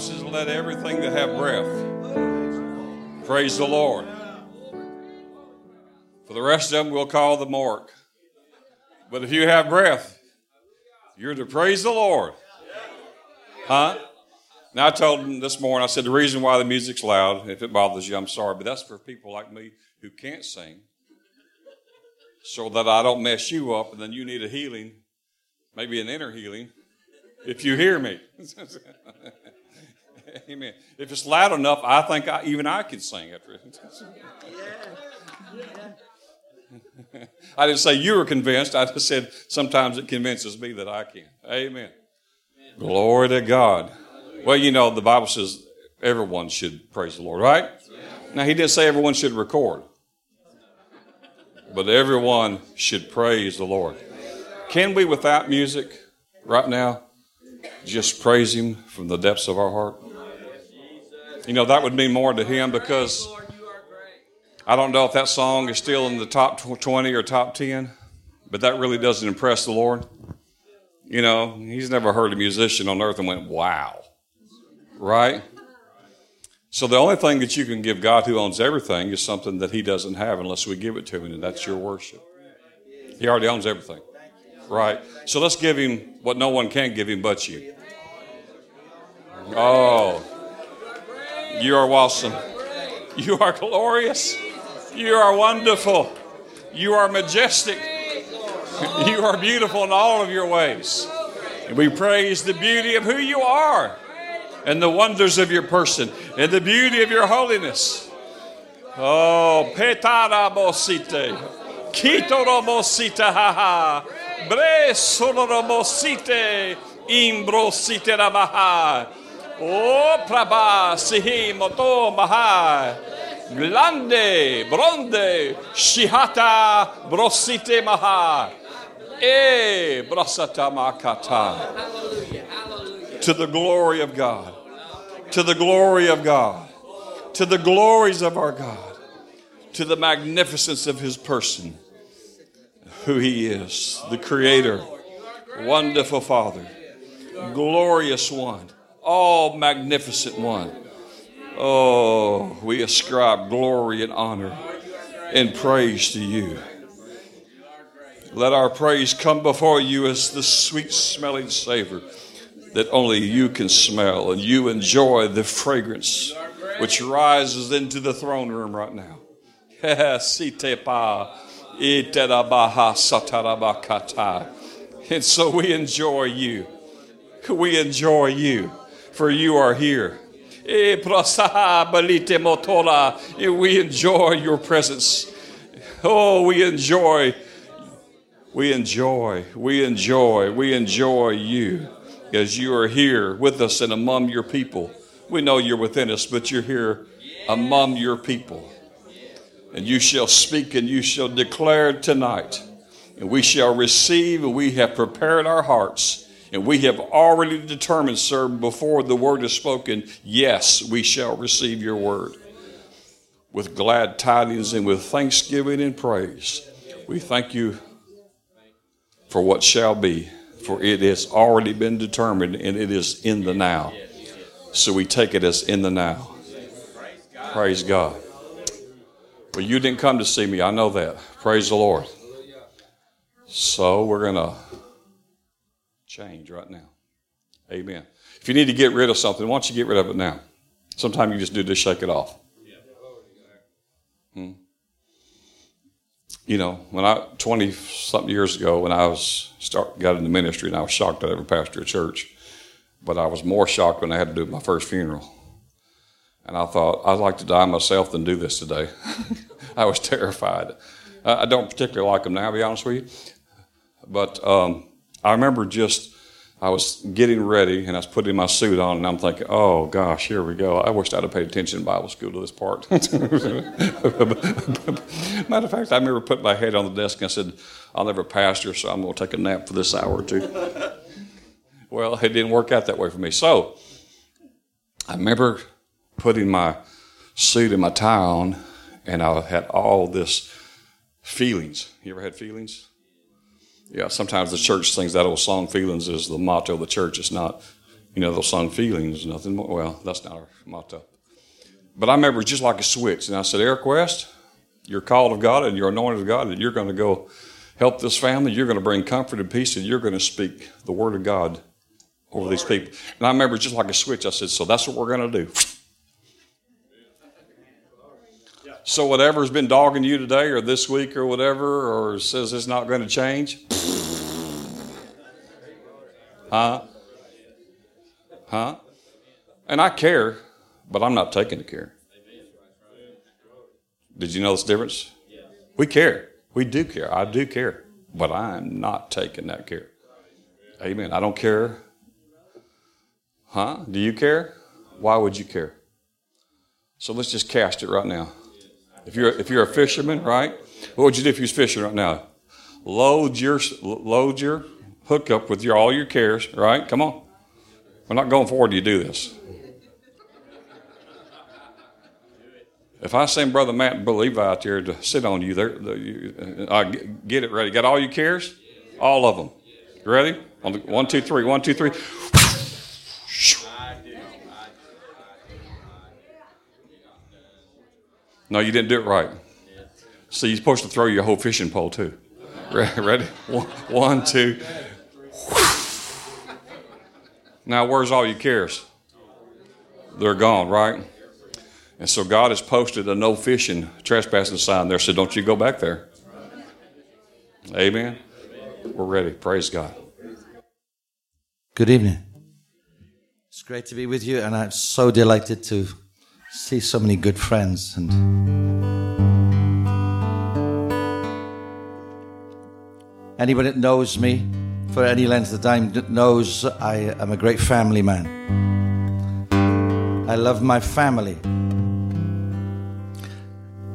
Says, let everything that have breath praise the Lord. For the rest of them, we'll call the morgue. But if you have breath, you're to praise the Lord. Huh? Now, I told them this morning, I said, the reason why the music's loud, if it bothers you, I'm sorry, but that's for people like me who can't sing, so that I don't mess you up, and then you need a healing, maybe an inner healing, if you hear me. Amen. If it's loud enough, I think even I can sing after it. Yeah. I didn't say you were convinced. I just said sometimes it convinces me that I can. Amen. Amen. Glory to God. Hallelujah. Well, you know, the Bible says everyone should praise the Lord, right? Yeah. Now, He didn't say everyone should record, but everyone should praise the Lord. Can we, without music right now, just praise Him from the depths of our heart? You know, that would mean more to Him, because I don't know if that song is still in the top 20 or top 10, but that really doesn't impress the Lord. You know, He's never heard a musician on earth and went, wow, right? So the only thing that you can give God, who owns everything, is something that He doesn't have unless we give it to Him, and that's your worship. He already owns everything, right? So let's give Him what no one can give Him but you. Oh, you are awesome. You are glorious. You are wonderful. You are majestic. You are beautiful in all of your ways. And we praise the beauty of who you are, and the wonders of your person, and the beauty of your holiness. Oh, petarabosite, kitorabosite, ha ha, bresorabosite, imbrosite rabaha. Oh, praba, sihimoto, maha, glande, bronde, shihata, brosite, maha, e, brasata, makata. To the glory of God, to the glory of God, to the glories of our God, to the magnificence of His person, who He is, the Creator, wonderful Father, glorious One, all magnificent One. Oh, we ascribe glory and honor and praise to you. Let our praise come before you as the sweet smelling savor that only you can smell, and you enjoy the fragrance which rises into the throne room right now. And so we enjoy you. We enjoy you. For you are here. We enjoy your presence. Oh, we enjoy you, as you are here with us and among your people. We know you're within us, but you're here among your people. And you shall speak and you shall declare tonight. And we shall receive, and we have prepared our hearts. And we have already determined, sir, before the word is spoken, yes, we shall receive your word. With glad tidings and with thanksgiving and praise, we thank you for what shall be, for it has already been determined, and it is in the now. So we take it as in the now. Praise God. Well, you didn't come to see me. I know that. Praise the Lord. So we're going to change right now. Amen. If you need to get rid of something, why don't you get rid of it now? Sometimes you just do this, shake it off. You know, when I 20-something years ago, when I was got into ministry, and I was shocked that I ever pastored a church, but I was more shocked when I had to do my first funeral. And I thought, I'd like to die myself than do this today. I was terrified. I don't particularly like them now, to be honest with you. But I remember just I was getting ready, and I was putting my suit on, and I'm thinking, oh, gosh, here we go. I wish I'd have paid attention in Bible school to this part. Matter of fact, I remember putting my head on the desk, and I said, I'll never pastor, so I'm going to take a nap for this hour or two. Well, it didn't work out that way for me. So I remember putting my suit and my tie on, and I had all this feelings. You ever had feelings? Yeah, sometimes the church sings that old song, Feelings is the motto of the church. It's not, you know, the song Feelings, nothing more. Well, that's not our motto. But I remember just like a switch. And I said, Eric West, you're called of God and you're anointed of God, and you're going to go help this family. You're going to bring comfort and peace, and you're going to speak the word of God over these people. And I remember just like a switch, I said, so that's what we're going to do. So whatever's been dogging you today or this week or whatever, or says it's not going to change. And I care, but I'm not taking the care. Did you know this difference? We care. We do care. I do care, but I'm not taking that care. Amen. I don't care. Do you care? Why would you care? So let's just cast it right now. If you're a fisherman, right? What would you do if you was fishing right now? Load your hook up with all your cares, right? Come on. We're not going forward. You do this. If I send Brother Matt and Brother Levi out there to sit on you, get it ready. Got all your cares? All of them. You ready? On the 1, 2, 3. 1, 2, 3. No, you didn't do it right. So you're supposed to throw your whole fishing pole too. Ready? 1, 2. Now, where's all your cares? They're gone, right? And so God has posted a no fishing, trespassing sign there. So don't you go back there. Amen. We're ready. Praise God. Good evening. It's great to be with you, and I'm so delighted to see so many good friends. And anybody that knows me for any length of time knows I am a great family man. I love my family,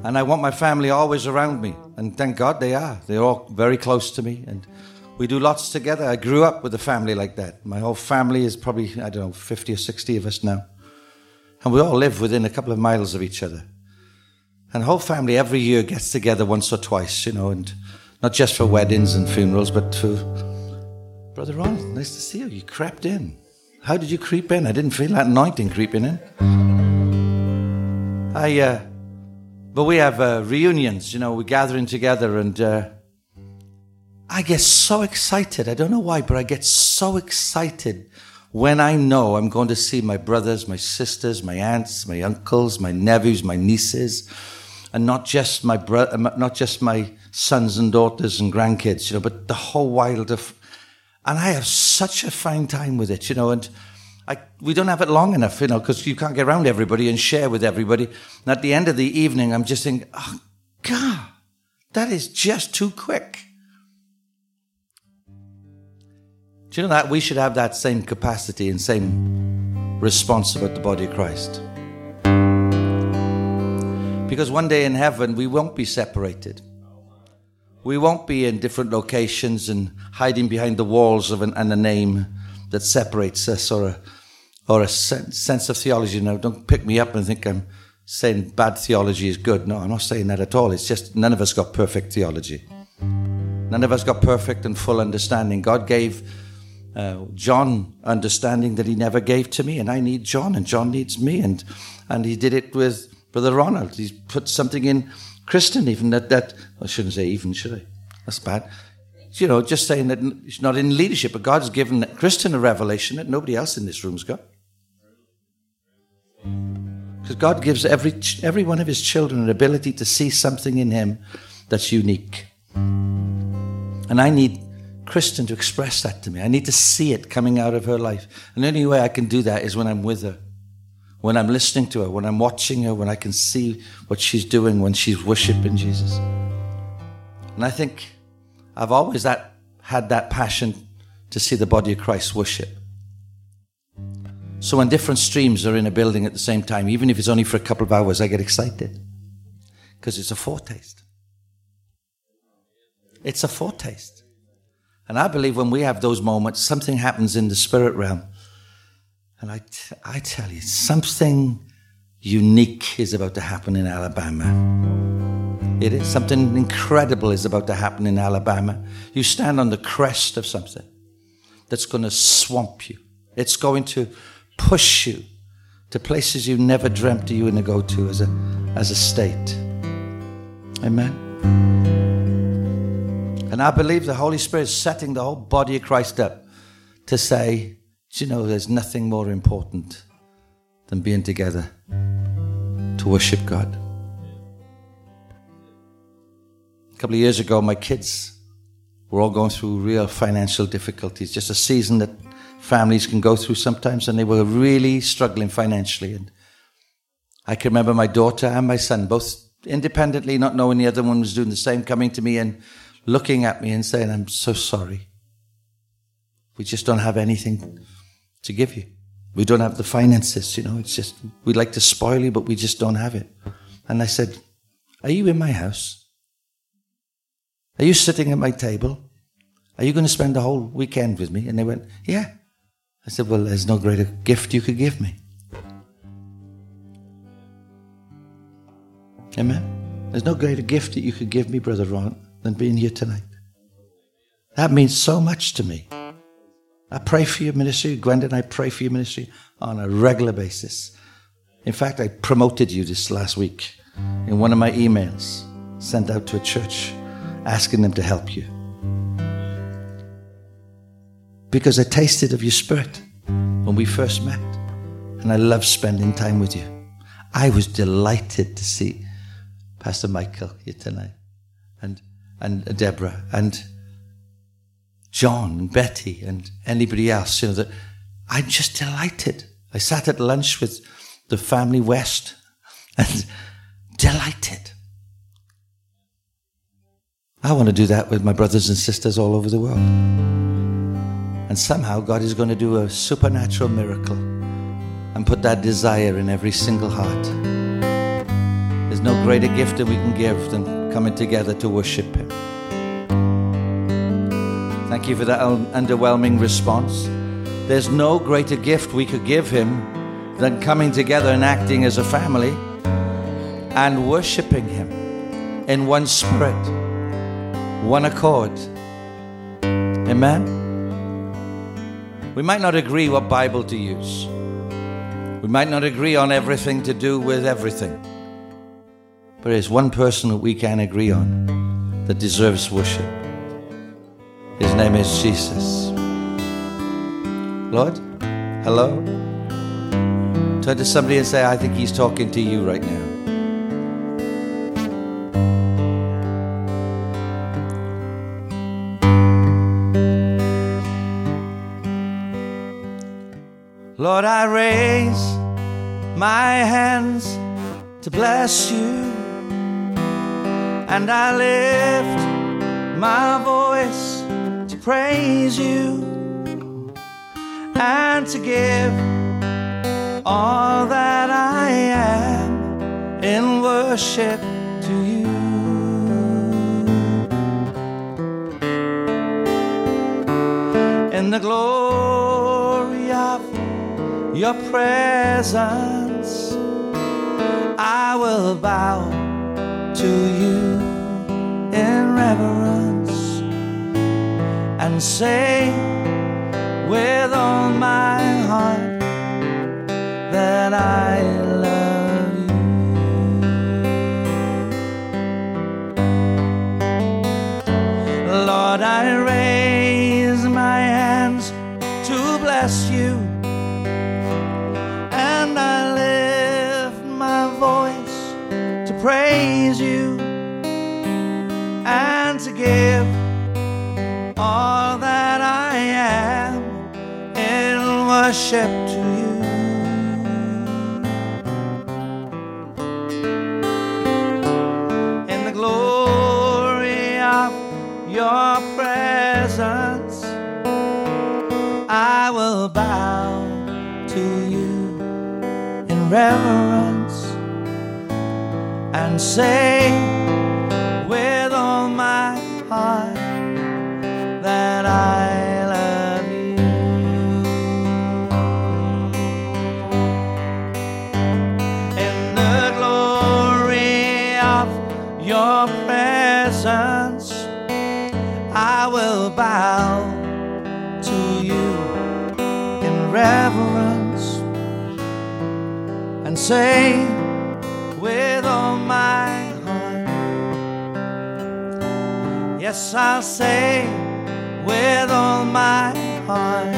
and I want my family always around me, and thank God they're all very close to me, and we do lots together. I grew up with a family like that. My whole family is probably 50 or 60 of us now. And we all live within a couple of miles of each other. And the whole family every year gets together once or twice, and not just for weddings and funerals, but for... Brother Ron, nice to see you. You crept in. How did you creep in? I didn't feel that anointing creeping in. But we have reunions, we're gathering together, and I get so excited. I don't know why, but I get so excited when I know I'm going to see my brothers, my sisters, my aunts, my uncles, my nephews, my nieces, and not just my sons and daughters and grandkids, but the whole wild of, and I have such a fine time with it, and we don't have it long enough, because you can't get around everybody and share with everybody. And at the end of the evening, I'm just thinking, oh God, that is just too quick. Do you know that we should have that same capacity and same response about the body of Christ? Because one day in heaven, we won't be separated. We won't be in different locations and hiding behind the walls of a name that separates us, or a sense of theology. Now, don't pick me up and think I'm saying bad theology is good. No, I'm not saying that at all. It's just none of us got perfect theology. None of us got perfect and full understanding. God gave... John understanding that he never gave to me, and I need John, and John needs me, and he did it with Brother Ronald. He's put something in Kristen, even that I shouldn't say even, should I? That's bad. Just saying that it's not in leadership, but God's given Kristen a revelation that nobody else in this room's got. Because God gives every one of his children an ability to see something in him that's unique. And I need Kristen to express that to me. I need to see it coming out of her life. And the only way I can do that is when I'm with her, when I'm listening to her, when I'm watching her, when I can see what she's doing, when she's worshiping Jesus. And I think I've always had that passion to see the body of Christ worship. So when different streams are in a building at the same time, even if it's only for a couple of hours, I get excited because it's a foretaste. It's a foretaste. And I believe when we have those moments, something happens in the spirit realm. And I tell you, something unique is about to happen in Alabama. It is. Something incredible is about to happen in Alabama. You stand on the crest of something that's going to swamp you. It's going to push you to places you never dreamt you were going to go to as a state. Amen. And I believe the Holy Spirit is setting the whole body of Christ up to say, do you know, there's nothing more important than being together to worship God. A couple of years ago, my kids were all going through real financial difficulties, just a season that families can go through sometimes, and they were really struggling financially. And I can remember my daughter and my son, both independently, not knowing the other one was doing the same, coming to me and looking at me and saying, I'm so sorry. We just don't have anything to give you. We don't have the finances, you know. It's just, we'd like to spoil you, but we just don't have it. And I said, are you in my house? Are you sitting at my table? Are you going to spend the whole weekend with me? And they went, yeah. I said, well, there's no greater gift you could give me. Amen. There's no greater gift that you could give me, Brother Ron, than being here tonight. That means so much to me. I pray for your ministry, Gwenda, and I pray for your ministry on a regular basis. In fact, I promoted you this last week in one of my emails sent out to a church asking them to help you. Because I tasted of your spirit when we first met, and I love spending time with you. I was delighted to see Pastor Michael here tonight, and Deborah, and John, and Betty, and anybody else. You know, that I'm just delighted. I sat at lunch with the family West, and delighted. I want to do that with my brothers and sisters all over the world. And somehow God is going to do a supernatural miracle and put that desire in every single heart. There's no greater gift that we can give than coming together to worship Him. Thank you for that underwhelming response. There's no greater gift we could give Him than coming together and acting as a family and worshiping Him in one spirit, one accord. Amen. We might not agree what Bible to use. We might not agree on everything to do with everything. But there's one person that we can agree on that deserves worship. His name is Jesus. Lord, hello? Turn to somebody and say, I think He's talking to you right now. Lord, I raise my hands to bless you, and I lift my voice to praise you, and to give all that I am in worship to you. In the glory of your presence, I will bow to you in reverence and say with all my heart that I love you. Lord, I raise my hands to bless you. Praise you and to give all that I am in worship to you. In the glory of your presence, reverence and say with all my heart that I love you. In the glory of your presence, I will bow to you in reverence and say with all my heart, yes, I'll say with all my heart,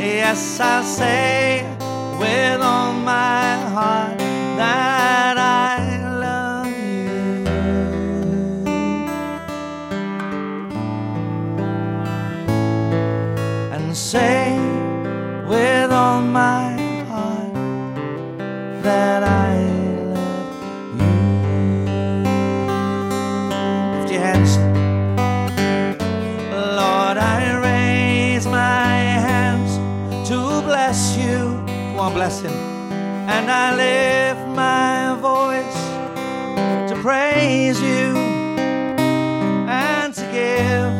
yes, I say with all my heart that I love you. And say with all my heart that I love you. Lift your hands. Bless him. And I lift my voice to praise you and to give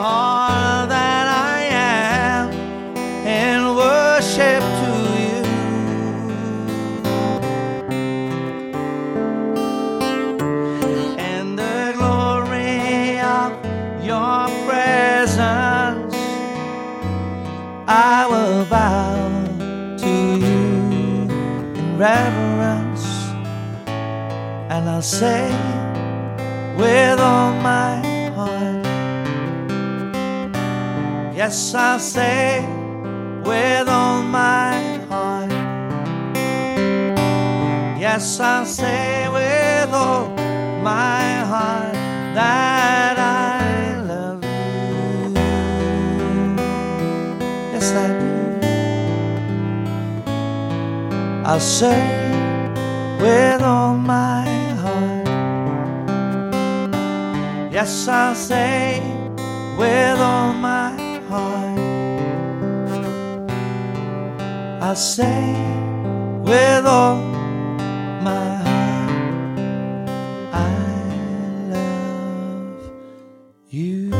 all that I am in worship to you. In the glory of your presence, I will bow reverence, and I'll say with all my heart, yes, I'll say with all my heart, yes, I'll say with all my heart that I love you, yes, I do. I'll say with all my heart, yes, I'll say with all my heart, I'll say with all my heart, I love you.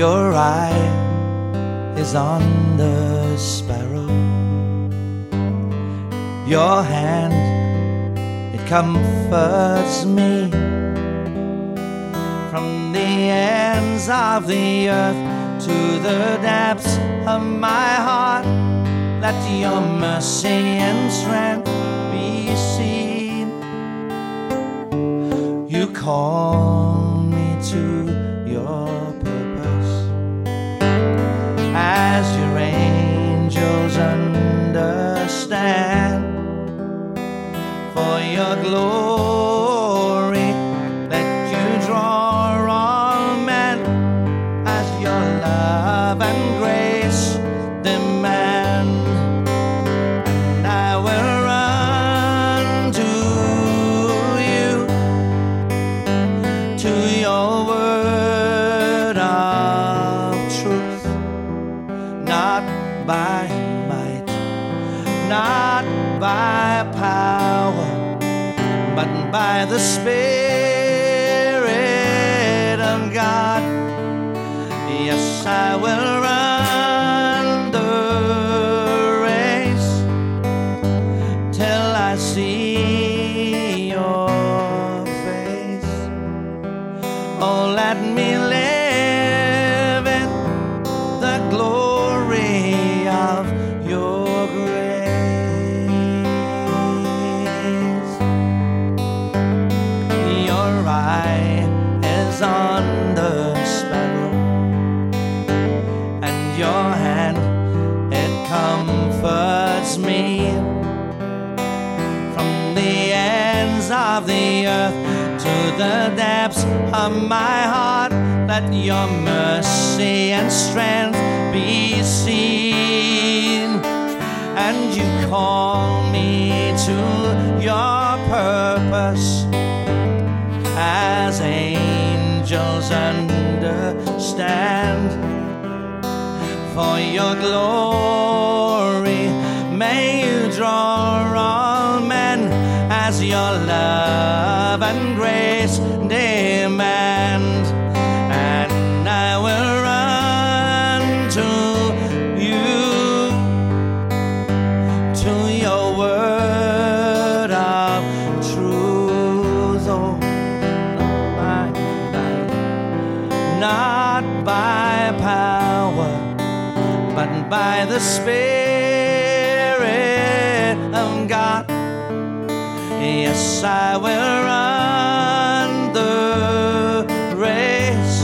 Your eye is on the sparrow, your hand, it comforts me. From the ends of the earth to the depths of my heart, let your mercy and strength be seen. You call me to your as your angels understand, for your glory let you draw all men as your love and grace demand. And I will run to you, to your Not by might, not by power, but by the Spirit of God. Yes, I will run the race till I see your face. Oh, let me live. Of the earth to the depths of my heart, let your mercy and strength be seen, and you call me to your purpose as angels understand, for your glory may you draw all men as your love and grace demand, and I will run to your word of truth. Oh, not by might, not by power, but by the Spirit of God. Yes, I will run the race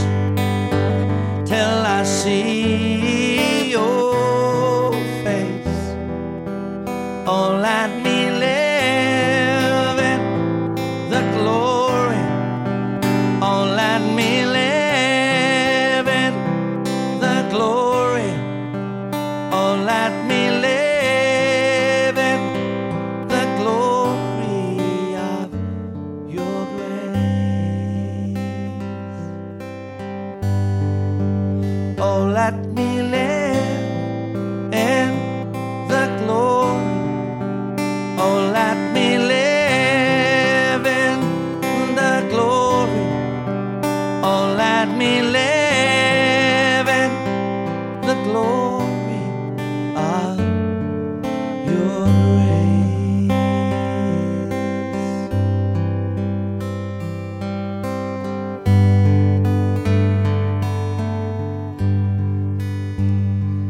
till I see your face. Oh, let me live in the glory. Oh, let me live in the glory. Oh, let me live. Let me live in the glory. Oh, let me live in the glory. Oh, let me live in the glory of your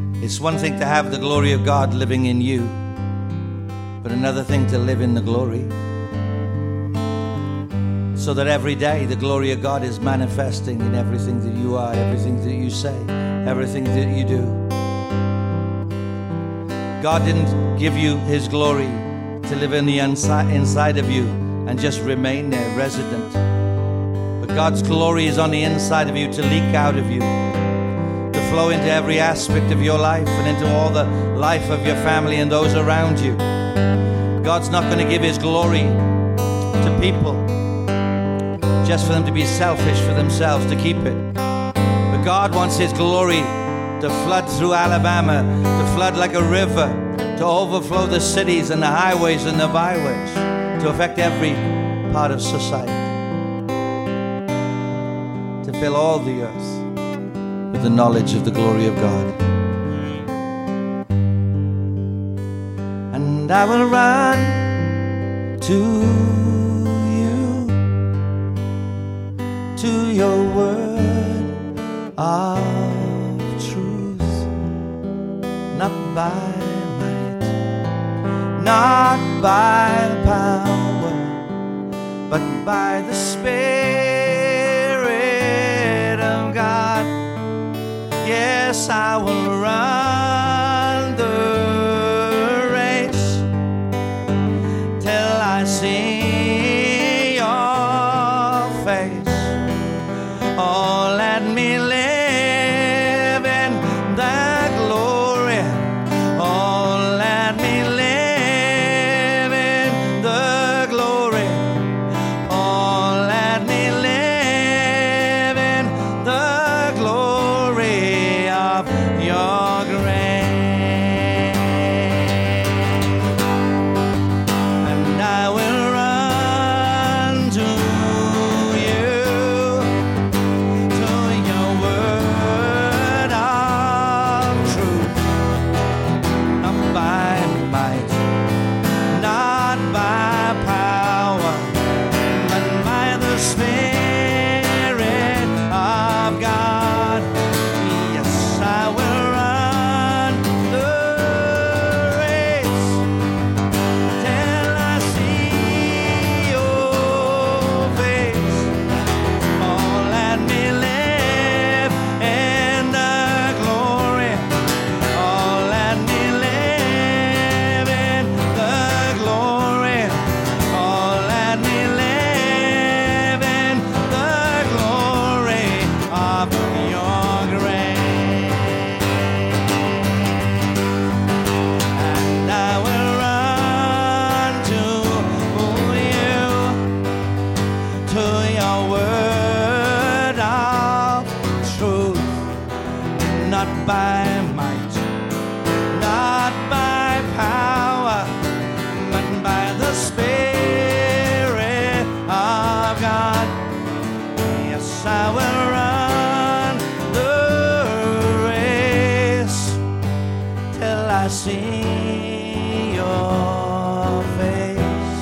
grace. It's one thing to have the glory of God living in you, but another thing to live in the glory, so that every day the glory of God is manifesting in everything that you are, everything that you say, everything that you do. God didn't give you His glory to live in the inside of you and just remain there resident, but God's glory is on the inside of you to leak out of you, flow into every aspect of your life and into all the life of your family and those around you. God's not going to give His glory to people just for them to be selfish for themselves, to keep it. But God wants His glory to flood through Alabama, to flood like a river, to overflow the cities and the highways and the byways, to affect every part of society, to fill all the earth with the knowledge of the glory of God. And I will run to you, to your word of truth, not by might, not by power, but by the Spirit of God. Yes, I will run the race till I see your face. Oh, let me live in the glory. Oh, let me live in the glory. Oh, let me live in the glory. Your grace. I see your face.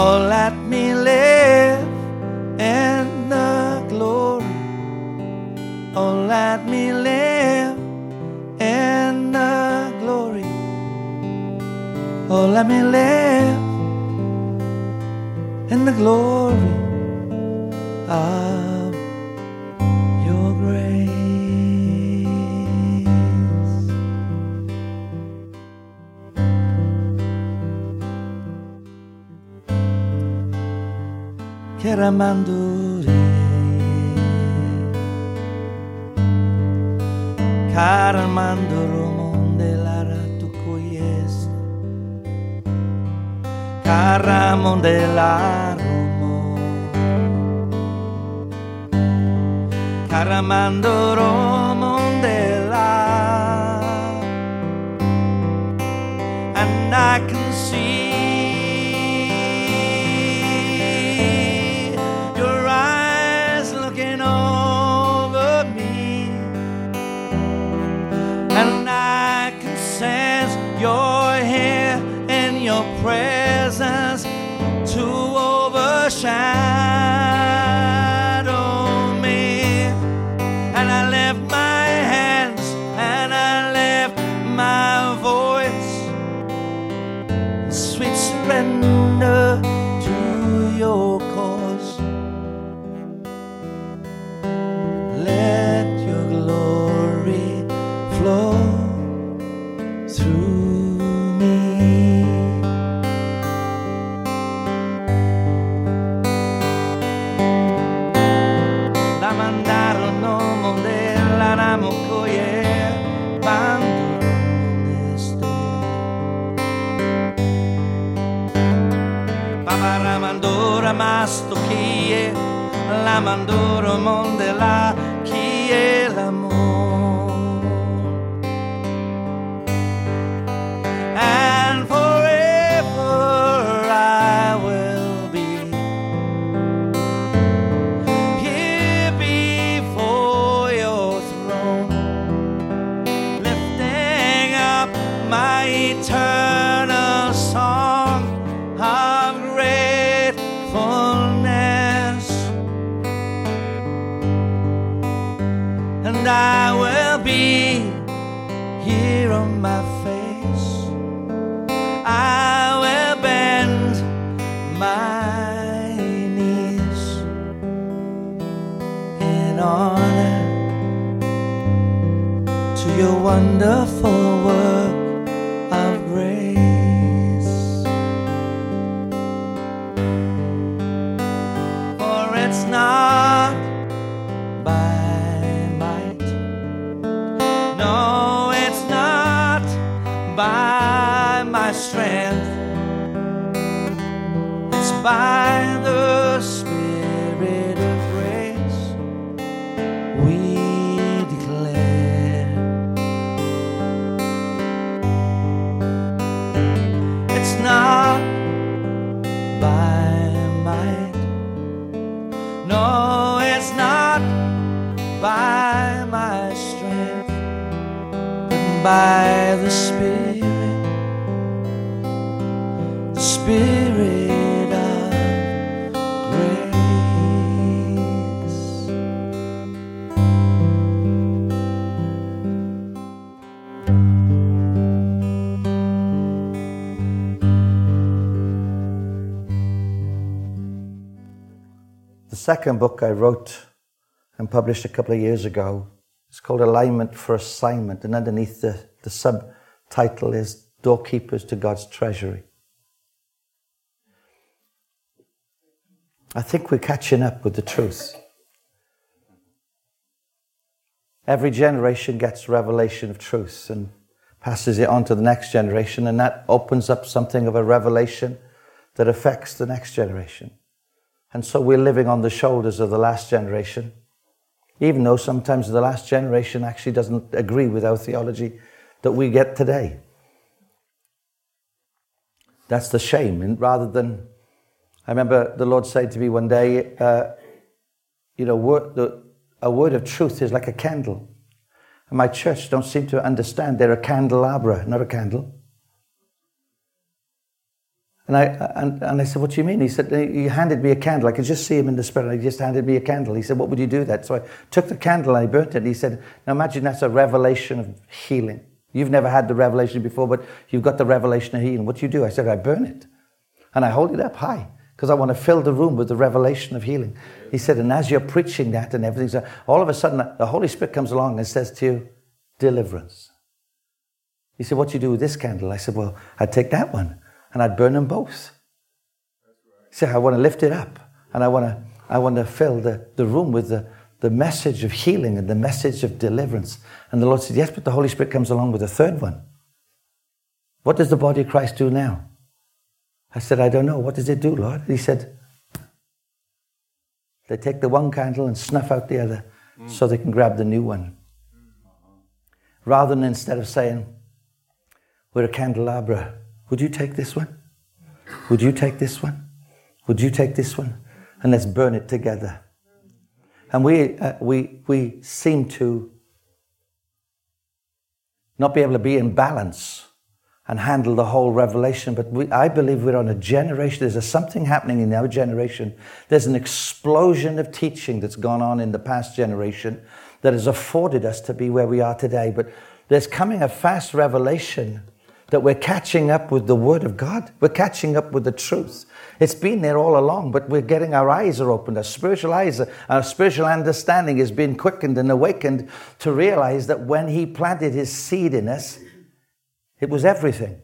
Oh, let me live in the glory. Oh, let me live in the glory. Oh, let me live in the glory of your grace. Che ramandure Karamandoro monde la ratu koyes Karamonde la Caramandoro Mondela, and I can see your eyes looking over me, and I can sense you're here in your presence to overshine. To your cause, let your glory flow through me. La mandaro no monde la ramo coye bam. La mandora masto chi è la mandora monde la chi è l'amore and forever I will be here before your throne lifting up my eternal song of grace. And I will be here on my face. I will bend my knees in honor to your wonderful work of grace. It's not by might. No, it's not by my strength. It's by the Spirit of grace we declare. It's not by might. No, it's not by my strength, but by the Spirit of grace. The second book I wrote and published a couple of years ago. It's called Alignment for Assignment, and underneath the subtitle is Doorkeepers to God's Treasury. I think we're catching up with the truth. Every generation gets revelation of truth and passes it on to the next generation, and that opens up something of a revelation that affects the next generation. And so we're living on the shoulders of the last generation, even though sometimes the last generation actually doesn't agree with our theology that we get today. That's the shame. And rather than, I remember the Lord said to me one day, a word of truth is like a candle. And my church don't seem to understand they're a candelabra, not a candle. And I said, what do you mean? He said, you handed me a candle. I could just see him in the spirit. He just handed me a candle. He said, what would you do that? So I took the candle and I burnt it. He said, now imagine that's a revelation of healing. You've never had the revelation before, but you've got the revelation of healing. What do you do? I said, I burn it. And I hold it up high because I want to fill the room with the revelation of healing. He said, and as you're preaching that and everything, so all of a sudden the Holy Spirit comes along and says to you, deliverance. He said, what do you do with this candle? I said, well, I'd take that one. And I'd burn them both. He said, I want to lift it up. And I want to fill the room with the message of healing and the message of deliverance. And the Lord said, yes, but the Holy Spirit comes along with a third one. What does the body of Christ do now? I said, I don't know. What does it do, Lord? He said, they take the one candle and snuff out the other so they can grab the new one. Rather than instead of saying, we're a candelabra, would you take this one? Would you take this one? Would you take this one? And let's burn it together. And we seem to not be able to be in balance and handle the whole revelation. But I believe we're on a generation. There's something happening in our generation. There's an explosion of teaching that's gone on in the past generation that has afforded us to be where we are today. But there's coming a fast revelation that we're catching up with the Word of God. We're catching up with the truth. It's been there all along, but we're getting our eyes are opened. Our spiritual eyes, our spiritual understanding has been quickened and awakened to realize that when He planted His seed in us, it was everything.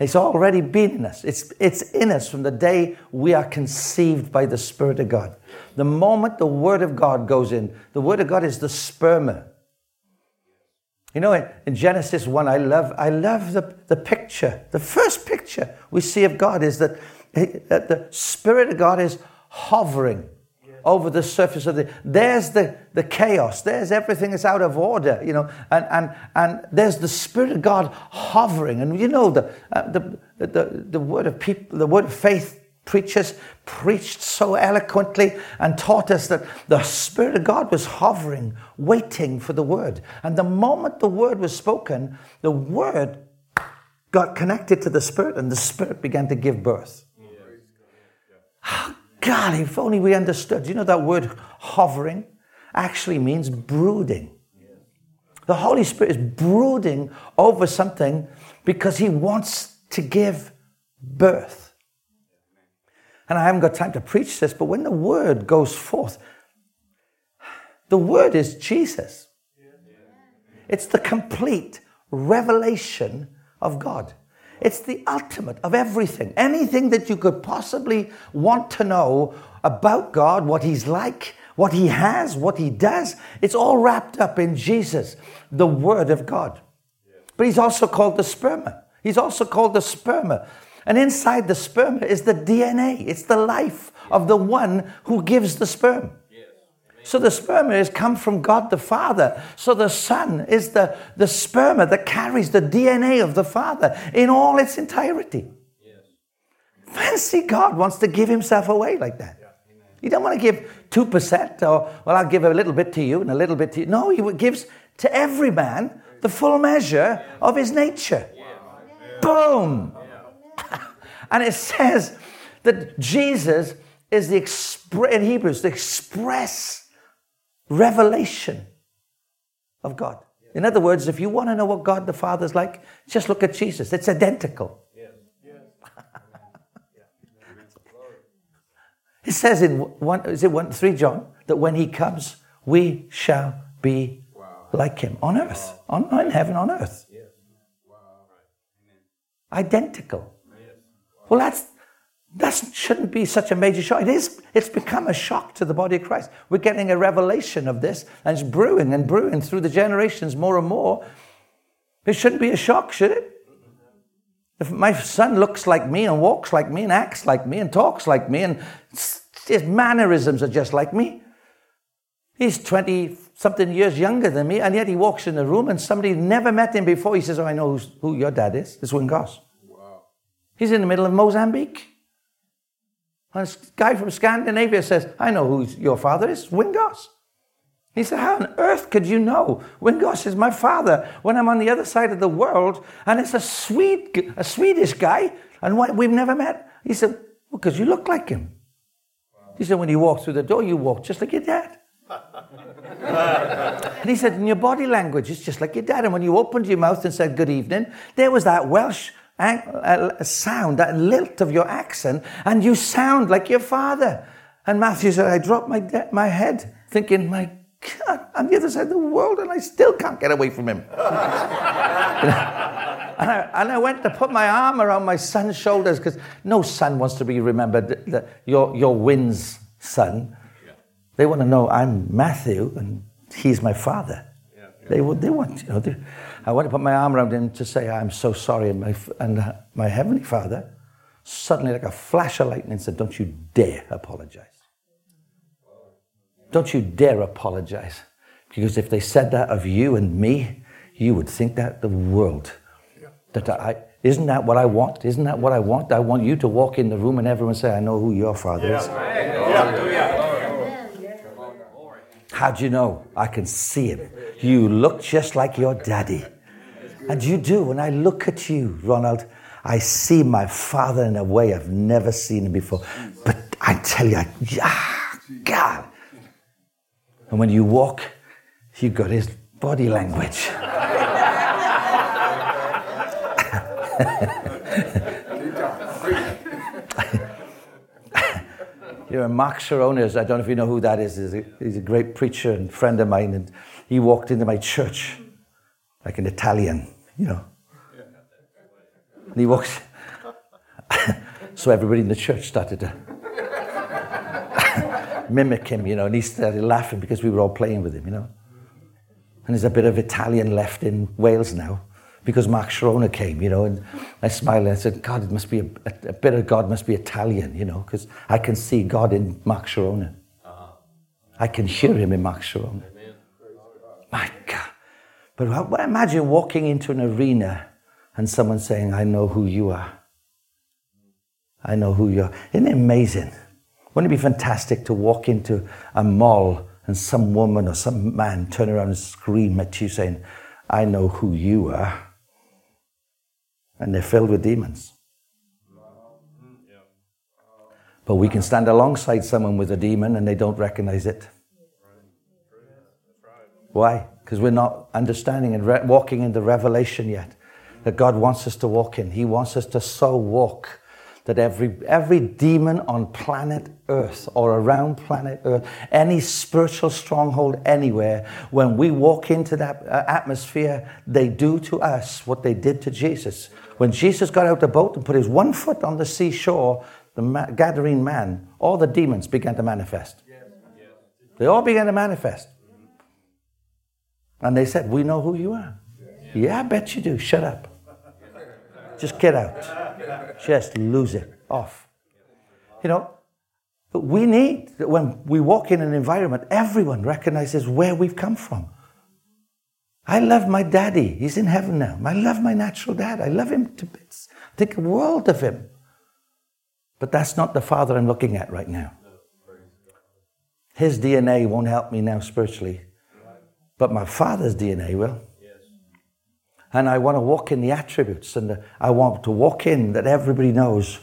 It's already been in us. It's in us from the day we are conceived by the Spirit of God. The moment the Word of God goes in, the Word of God is the sperma. You know, in Genesis 1, I love the picture. The first picture we see of God is that the Spirit of God is hovering over the surface of the... There's the chaos. There's everything that's out of order, you know. And there's the Spirit of God hovering. And you know, the word of people, the word of faith preachers preached so eloquently and taught us that the Spirit of God was hovering, waiting for the Word. And the moment the Word was spoken, the Word got connected to the Spirit and the Spirit began to give birth. Oh, God, if only we understood. You know that word hovering actually means brooding. The Holy Spirit is brooding over something because He wants to give birth. And I haven't got time to preach this, but when the Word goes forth, the Word is Jesus. It's the complete revelation of God. It's the ultimate of everything. Anything that you could possibly want to know about God, what He's like, what He has, what He does, it's all wrapped up in Jesus, the Word of God. But He's also called the sperma. He's also called the sperma. And inside the sperm is the DNA. It's the life of the one who gives the sperm. So the sperm has come from God the Father. So the Son is the sperm that carries the DNA of the Father in all its entirety. Fancy God wants to give Himself away like that. You don't want to give 2% or, well, I'll give a little bit to you and a little bit to you. No, He gives to every man the full measure of his nature. Boom! And it says that Jesus is in Hebrews, the express revelation of God. In other words, if you want to know what God the Father's like, just look at Jesus. It's identical. It says in 3 John, that when He comes, we shall be like Him on earth, in heaven, on earth. Identical. Well, that shouldn't be such a major shock. It is. It's become a shock to the body of Christ. We're getting a revelation of this, and it's brewing and brewing through the generations more and more. It shouldn't be a shock, should it? If my son looks like me and walks like me and acts like me and talks like me and his mannerisms are just like me, he's 20-something years younger than me, and yet he walks in the room and somebody never met him before. He says, oh, I know who your dad is. It's Wingos. He's in the middle of Mozambique. And this guy from Scandinavia says, I know who your father is, Wingos. He said, how on earth could you know when God is my father, when I'm on the other side of the world, and it's a Swedish guy, and we've never met? He said, well, because you look like him. Wow. He said, when you walk through the door, you walk just like your dad. And he said, in your body language, it's just like your dad. And when you opened your mouth and said, good evening, there was that Welsh sound, that lilt of your accent, and you sound like your father. And Matthew said, I dropped my head, thinking, my God, I'm the other side of the world and I still can't get away from him. And I went to put my arm around my son's shoulders, because no son wants to be remembered, your wins son. Yeah. They want to know I'm Matthew and he's my father. Yeah, yeah. They want, you know, I went to put my arm around him to say, I'm so sorry. And my heavenly father, suddenly like a flash of lightning, said, don't you dare apologize. Don't you dare apologize, because if they said that of you and me, you would think that the world. That isn't that what I want? Isn't that what I want? I want you to walk in the room and everyone say, I know who your father is. How do you know? I can see him. You look just like your daddy. And you do. When I look at you, Ronald, I see my father in a way I've never seen him before. But I tell you, God. And when you walk, you've got his body language. You know, Mark Saronis, I don't know if you know who that is. He's a great preacher and friend of mine. And he walked into my church like an Italian, you know. And he walks. So everybody in the church started to mimic him, you know, and he started laughing because we were all playing with him, you know. And there's a bit of Italian left in Wales now because Mark Sharona came, you know, and I smiled and I said, God, it must be a bit of God must be Italian, you know, because I can see God in Mark Sharona. Uh-huh. I can hear him in Mark Sharona. Amen. My God. But imagine walking into an arena and someone saying, I know who you are. I know who you are. Isn't it amazing? Wouldn't it be fantastic to walk into a mall and some woman or some man turn around and scream at you saying, I know who you are. And they're filled with demons. But we can stand alongside someone with a demon and they don't recognize it. Why? Because we're not understanding and walking in the revelation yet that God wants us to walk in. He wants us to so walk that every demon on planet Earth or around planet Earth, any spiritual stronghold anywhere, when we walk into that atmosphere, they do to us what they did to Jesus. When Jesus got out the boat and put his one foot on the seashore, the Gadarene man, all the demons began to manifest. They all began to manifest. And they said, we know who you are. Yeah, I bet you do. Shut up. Just get out. Just lose it off. You know, we need, when we walk in an environment, everyone recognizes where we've come from. I love my daddy. He's in heaven now. I love my natural dad. I love him to bits. I think the world of him. But that's not the father I'm looking at right now. His DNA won't help me now spiritually. But my father's DNA will. And I want to walk in the attributes, and I want to walk in that everybody knows,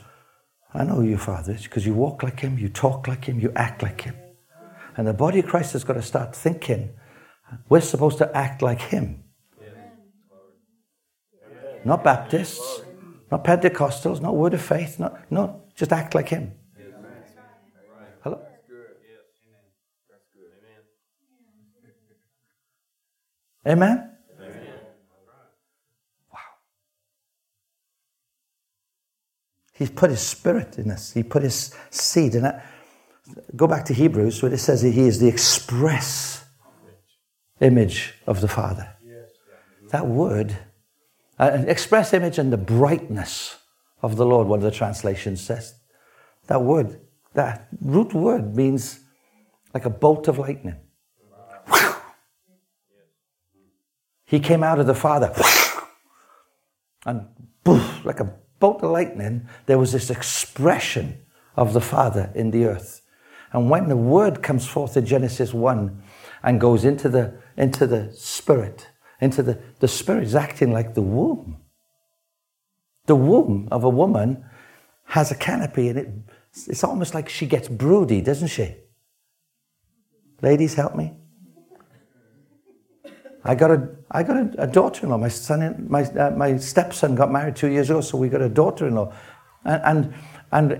I know who your father is, because you walk like him, you talk like him, you act like him. And the body of Christ has got to start thinking, we're supposed to act like him. Not Baptists, not Pentecostals, not Word of Faith, no, just act like him. Hello? Amen? He's put his spirit in us. He put his seed in it. Go back to Hebrews, where it says that he is the express image of the Father. That word, express image and the brightness of the Lord, one of the translations says. That word, that root word means like a bolt of lightning. Wow. He came out of the Father. And poof, like a bolt of lightning, there was this expression of the Father in the earth. And when the word comes forth in Genesis 1, and goes into the spirit, into the spirit is acting like the womb. The womb of a woman has a canopy, and it's almost like she gets broody, doesn't she? Ladies, help me. I got a daughter-in-law. My stepson got married 2 years ago, so we got a daughter-in-law, and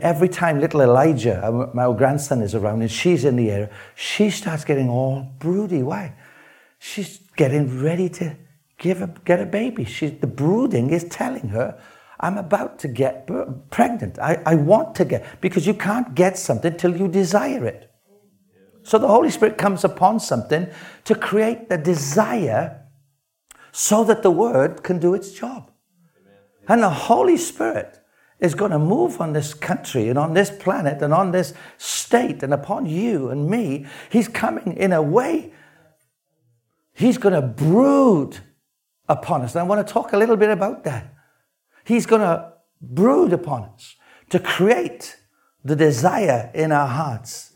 every time little Elijah, my old grandson, is around and she's in the area, she starts getting all broody. Why? She's getting ready to get a baby. The brooding is telling her, I'm about to get pregnant. I want to get, because you can't get something till you desire it. So the Holy Spirit comes upon something to create the desire so that the Word can do its job. Amen. And the Holy Spirit is going to move on this country and on this planet and on this state and upon you and me. He's coming in a way. He's going to brood upon us. And I want to talk a little bit about that. He's going to brood upon us to create the desire in our hearts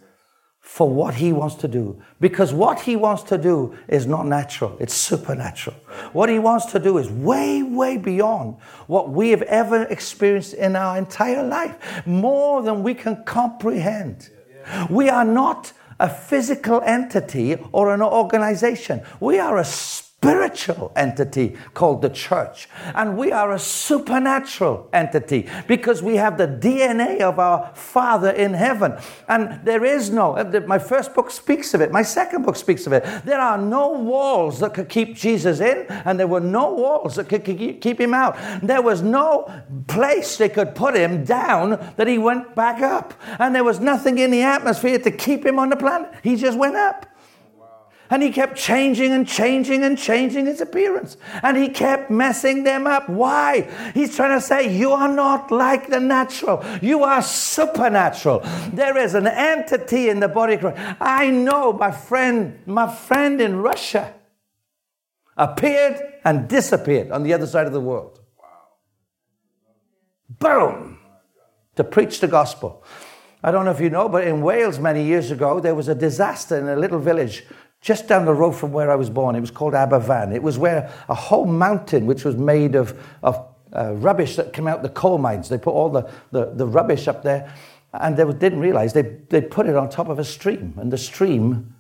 for what he wants to do. Because what he wants to do is not natural. It's supernatural. What he wants to do is way, way beyond what we have ever experienced in our entire life. More than we can comprehend. We are not a physical entity or an organization. We are a spiritual entity called the church, and we are a supernatural entity because we have the DNA of our Father in heaven. And there is no, my first book speaks of it, my second book speaks of it, there are no walls that could keep Jesus in, and there were no walls that could keep him out. There was no place they could put him down that he went back up, and there was nothing in the atmosphere to keep him on the planet. He just went up. And he kept changing and changing and changing his appearance. And he kept messing them up. Why? He's trying to say, you are not like the natural. You are supernatural. There is an entity in the body of Christ. I know my friend in Russia appeared and disappeared on the other side of the world. Boom! To preach the gospel. I don't know if you know, but in Wales many years ago, there was a disaster in a little village just down the road from where I was born. It was called Aberfan. It was where a whole mountain, which was made of rubbish that came out the coal mines. They put all the rubbish up there, and they didn't realize they put it on top of a stream, and the stream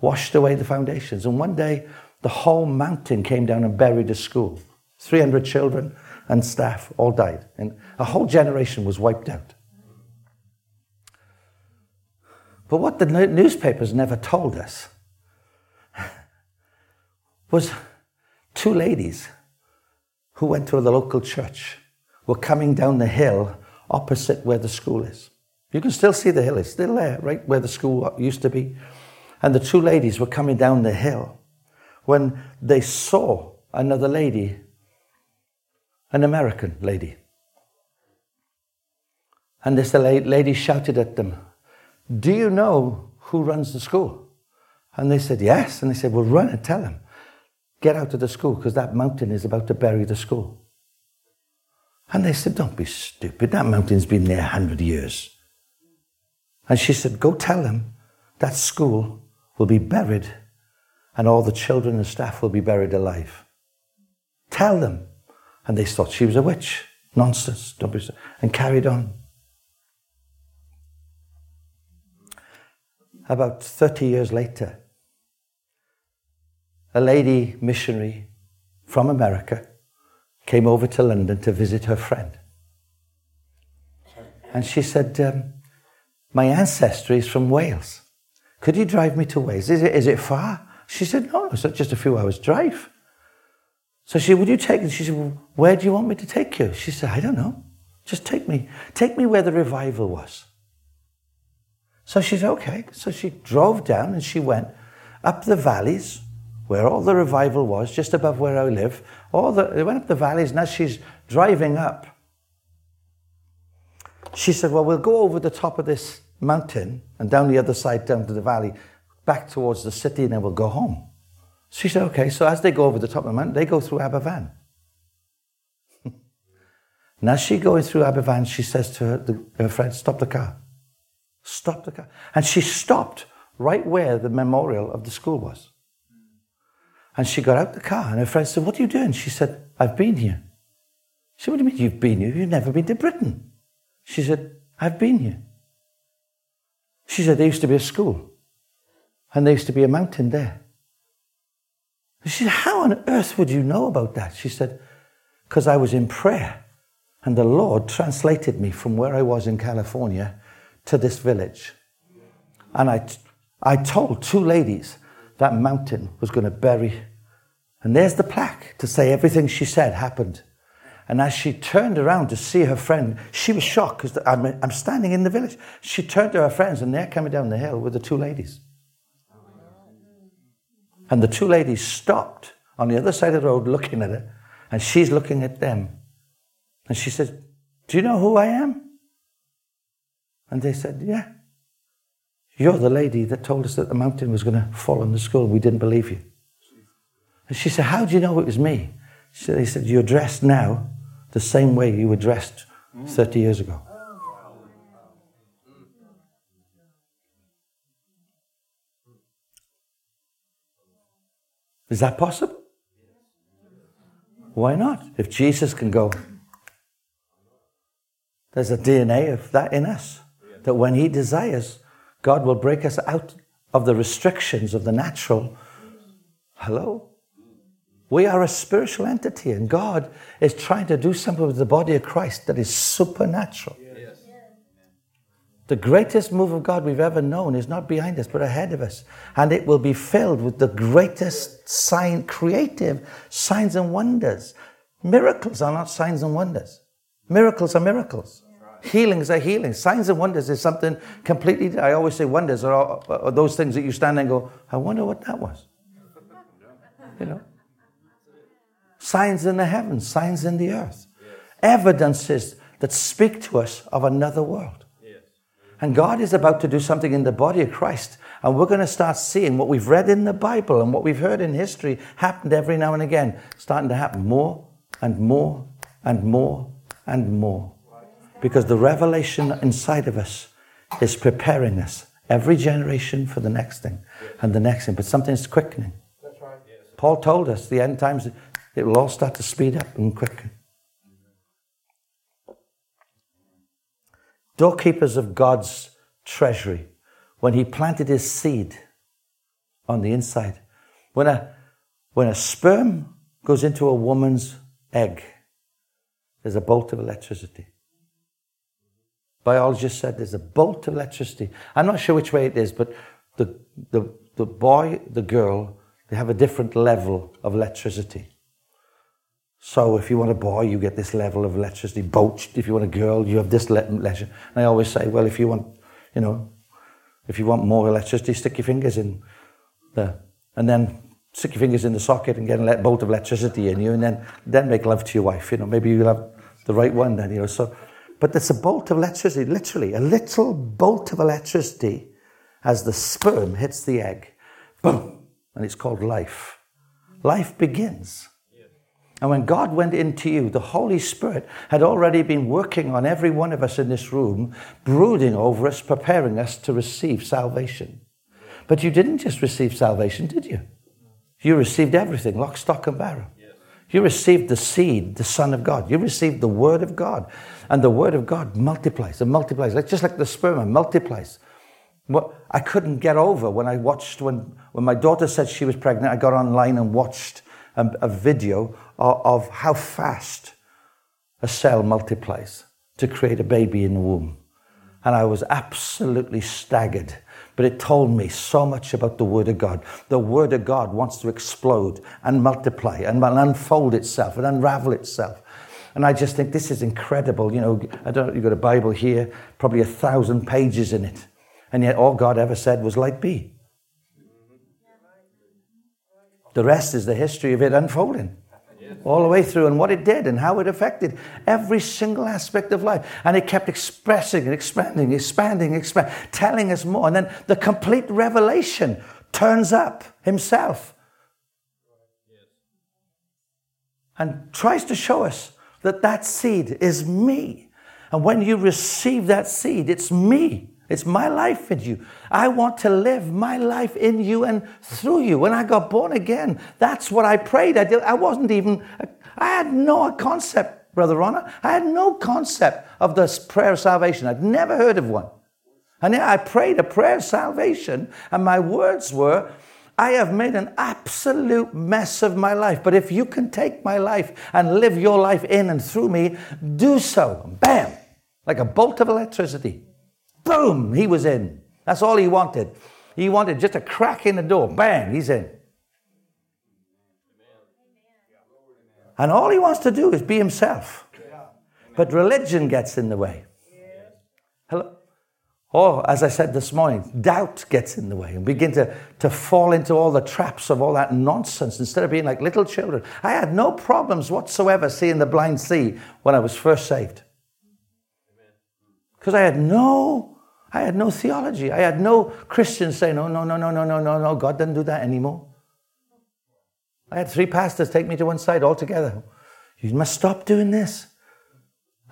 washed away the foundations. And one day, the whole mountain came down and buried a school. 300 children and staff all died, and a whole generation was wiped out. But what the newspapers never told us was two ladies who went to the local church were coming down the hill opposite where the school is. You can still see the hill. It's still there, right where the school used to be. And the two ladies were coming down the hill when they saw another lady, an American lady. And this lady shouted at them, "Do you know who runs the school?" And they said, "Yes." And they said, "Well, run and tell them. Get out of the school, because that mountain is about to bury the school." And they said, "Don't be stupid. That mountain's been there 100 years." And she said, "Go tell them that school will be buried, and all the children and staff will be buried alive. Tell them." And they thought she was a witch. Nonsense. Don't be stupid. And carried on. About 30 years later, a lady missionary from America came over to London to visit her friend. And she said, "My ancestry is from Wales. Could you drive me to Wales? Is it far?" She said, "No, it's just a few hours' drive." So she said, "Would you take me?" She said, "Well, where do you want me to take you?" She said, "I don't know. Just take me. Take me where the revival was." So she said, "Okay." So she drove down and she went up the valleys where all the revival was, just above where I live. They went up the valleys, and as she's driving up, she said, "Well, we'll go over the top of this mountain and down the other side, down to the valley, back towards the city, and then we'll go home." She said, "Okay." So as they go over the top of the mountain, they go through Aberfan. And as she's going through Aberfan, she says to her friend, "Stop the car. Stop the car." And she stopped right where the memorial of the school was. And she got out the car and her friend said, "What are you doing?" She said, "I've been here." She said, "What do you mean you've been here? You've never been to Britain." She said, "I've been here." She said, "There used to be a school and there used to be a mountain there." And she said, "How on earth would you know about that?" She said, "Because I was in prayer and the Lord translated me from where I was in California to this village. And I told two ladies that mountain was going to bury." And there's the plaque to say everything she said happened. And as she turned around to see her friend, she was shocked because I'm standing in the village. She turned to her friends and they're coming down the hill with the two ladies. And the two ladies stopped on the other side of the road looking at her. And she's looking at them. And she said, "Do you know who I am?" And they said, "Yeah. You're the lady that told us that the mountain was going to fall on the school. We didn't believe you." And she said, "How do you know it was me?" So they said, "You're dressed now the same way you were dressed 30 years ago." Is that possible? Why not? If Jesus can go, there's a DNA of that in us, that when he desires, God will break us out of the restrictions of the natural. Hello? We are a spiritual entity, and God is trying to do something with the body of Christ that is supernatural. Yes. The greatest move of God we've ever known is not behind us, but ahead of us. And it will be filled with the greatest creative signs and wonders. Miracles are not signs and wonders. Miracles are miracles. Healings are healings. Signs and wonders is something completely... I always say wonders are those things that you stand there and go, "I wonder what that was." You know? Signs in the heavens, signs in the earth. Yes. Evidences that speak to us of another world. Yes. And God is about to do something in the body of Christ. And we're going to start seeing what we've read in the Bible and what we've heard in history happened every now and again, starting to happen more and more and more and more. Because the revelation inside of us is preparing us every generation for the next thing and the next thing. But something's quickening. That's right. Yes. Paul told us the end times, it will all start to speed up and quicken. Doorkeepers of God's treasury. When he planted his seed on the inside. When a sperm goes into a woman's egg, there's a bolt of electricity. Biologists said there's a bolt of electricity. I'm not sure which way it is, but the boy, the girl, they have a different level of electricity. So if you want a boy, you get this level of electricity. If you want a girl, you have this level. And I always say, well, if you want more electricity, stick your fingers in stick your fingers in the socket and get a bolt of electricity in you, and then make love to your wife. You know, maybe you'll have the right one then. You know, so. But there's a bolt of electricity, literally, a little bolt of electricity as the sperm hits the egg. Boom! And it's called life. Life begins. And when God went into you, the Holy Spirit had already been working on every one of us in this room, brooding over us, preparing us to receive salvation. But you didn't just receive salvation, did you? You received everything, lock, stock, and barrel. You received the seed, the Son of God. You received the Word of God. And the Word of God multiplies and multiplies. Just like the sperm multiplies. What I couldn't get over when I watched, when my daughter said she was pregnant, I got online and watched a video of how fast a cell multiplies to create a baby in the womb. And I was absolutely staggered. But it told me so much about the Word of God. The Word of God wants to explode and multiply and unfold itself and unravel itself. And I just think this is incredible. You know, I don't know, you've got a Bible here, probably 1,000 pages in it. And yet all God ever said was light be. The rest is the history of it unfolding. All the way through, and what it did and how it affected every single aspect of life. And it kept expressing and expanding, telling us more. And then the complete revelation turns up himself and tries to show us that that seed is me. And when you receive that seed, it's me. It's my life in you. I want to live my life in you and through you. When I got born again, that's what I prayed. I did. I had no concept, Brother Ronald. I had no concept of this prayer of salvation. I'd never heard of one. And then I prayed a prayer of salvation, and my words were, I have made an absolute mess of my life, but if you can take my life and live your life in and through me, do so. Bam! Like a bolt of electricity. Boom! He was in. That's all he wanted. He wanted just a crack in the door. Bang! He's in. And all he wants to do is be himself. But religion gets in the way. Hello? Or, as I said this morning, doubt gets in the way and begin to fall into all the traps of all that nonsense instead of being like little children. I had no problems whatsoever seeing the blind see when I was first saved. Because I had no theology. I had no Christians saying, no, God doesn't do that anymore. I had three pastors take me to one side altogether. You must stop doing this.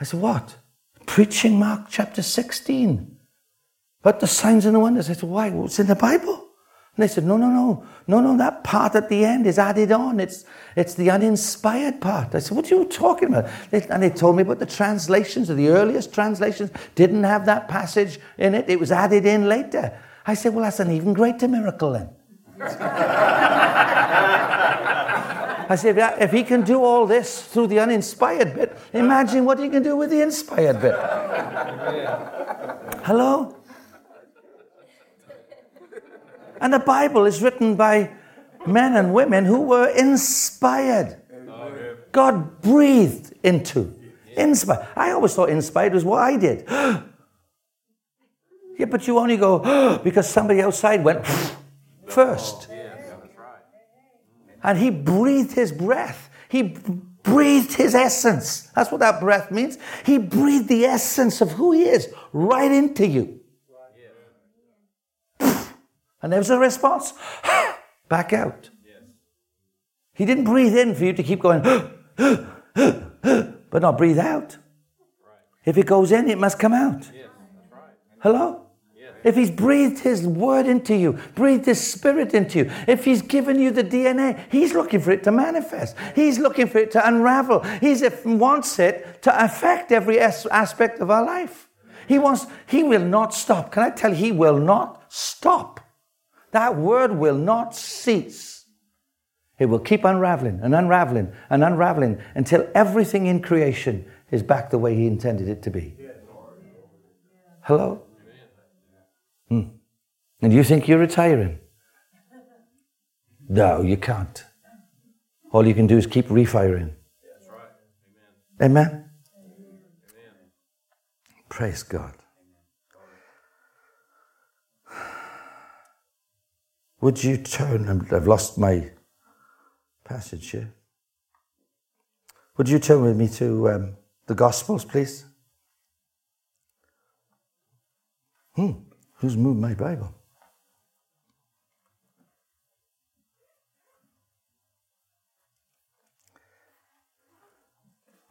I said, what? Preaching Mark chapter 16. But the signs and the wonders, I said, why? It's in the Bible. And they said, no, that part at the end is added on. It's the uninspired part. I said, what are you talking about? And they told me about the translations, or the earliest translations didn't have that passage in it. It was added in later. I said, well, that's an even greater miracle then. I said, if he can do all this through the uninspired bit, imagine what he can do with the inspired bit. Hello? And the Bible is written by men and women who were inspired. God breathed into. Inspired. I always thought inspired was what I did. Yeah, but you only go because somebody outside went first. And he breathed his breath. He breathed his essence. That's what that breath means. He breathed the essence of who he is right into you. And there was a response, back out. Yes. He didn't breathe in for you to keep going, but not breathe out. Right. If it goes in, it must come out. Yes. Right. Hello? Yes. If he's breathed his word into you, breathed his spirit into you, if he's given you the DNA, he's looking for it to manifest. He's looking for it to unravel. He wants it to affect every aspect of our life. He will not stop. Can I tell you, he will not stop. That word will not cease. It will keep unraveling and unraveling and unraveling until everything in creation is back the way he intended it to be. Hello? And you think you're retiring? No, you can't. All you can do is keep refiring. Amen? Praise God. Would you turn, I've lost my passage here. Would you turn with me to the Gospels, please? Who's moved my Bible?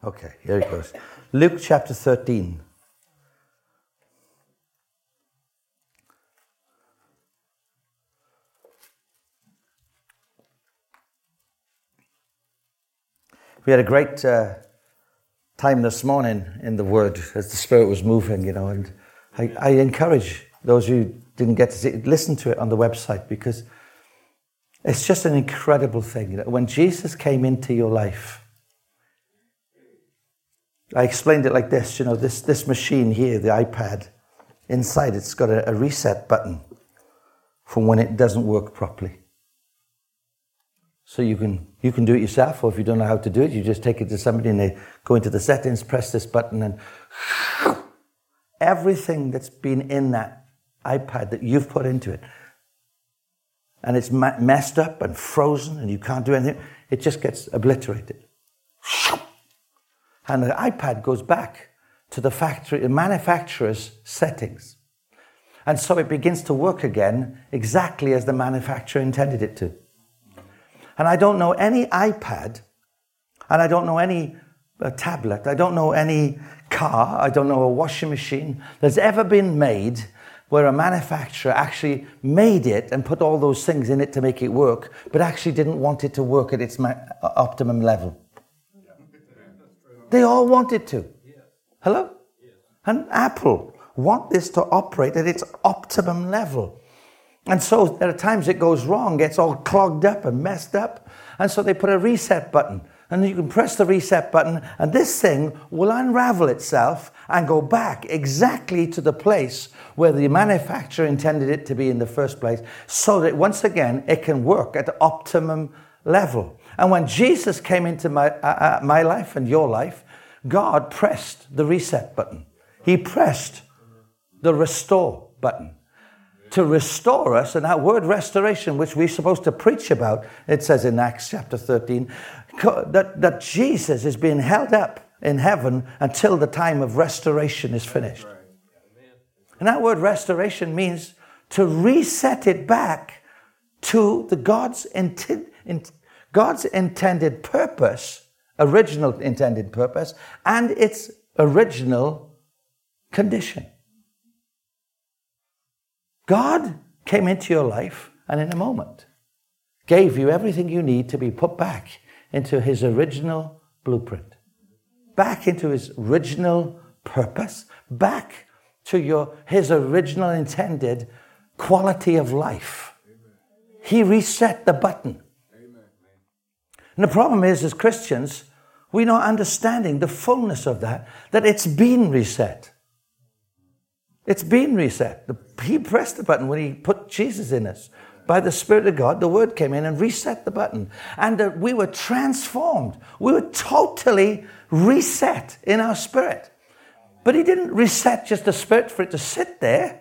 Okay, here it goes. Luke chapter 13. We had a great time this morning in the Word as the Spirit was moving, you know, and I encourage those who didn't get to see it, listen to it on the website, because it's just an incredible thing. You know, when Jesus came into your life, I explained it like this, you know, this machine here, the iPad, inside it's got a reset button from when it doesn't work properly. So you can do it yourself, or if you don't know how to do it, you just take it to somebody and they go into the settings, press this button, and everything that's been in that iPad that you've put into it, and it's messed up and frozen and you can't do anything, it just gets obliterated. And the iPad goes back to the factory, the manufacturer's settings. And so it begins to work again exactly as the manufacturer intended it to. And I don't know any iPad, and I don't know any tablet, I don't know any car, I don't know a washing machine that's ever been made where a manufacturer actually made it and put all those things in it to make it work, but actually didn't want it to work at its optimum level. Yeah. They all want it to. Yeah. Hello? Yeah. And Apple want this to operate at its optimum level. And so there are times it goes wrong, gets all clogged up and messed up. And so they put a reset button. And you can press the reset button, and this thing will unravel itself and go back exactly to the place where the manufacturer intended it to be in the first place, so that once again, it can work at the optimum level. And when Jesus came into my life and your life, God pressed the reset button. He pressed the restore button to restore us. And that word restoration, which we're supposed to preach about, it says in Acts chapter 13, that Jesus is being held up in heaven until the time of restoration is finished. And that word restoration means to reset it back to the God's intended purpose, original intended purpose, and its original condition. God came into your life and in a moment gave you everything you need to be put back into his original blueprint, back into his original purpose, back to his original intended quality of life. He reset the button. And the problem is, as Christians, we're not understanding the fullness of that it's been reset. It's been reset. He pressed the button when he put Jesus in us. By the Spirit of God, the Word came in and reset the button. And we were transformed. We were totally reset in our spirit. But he didn't reset just the spirit for it to sit there.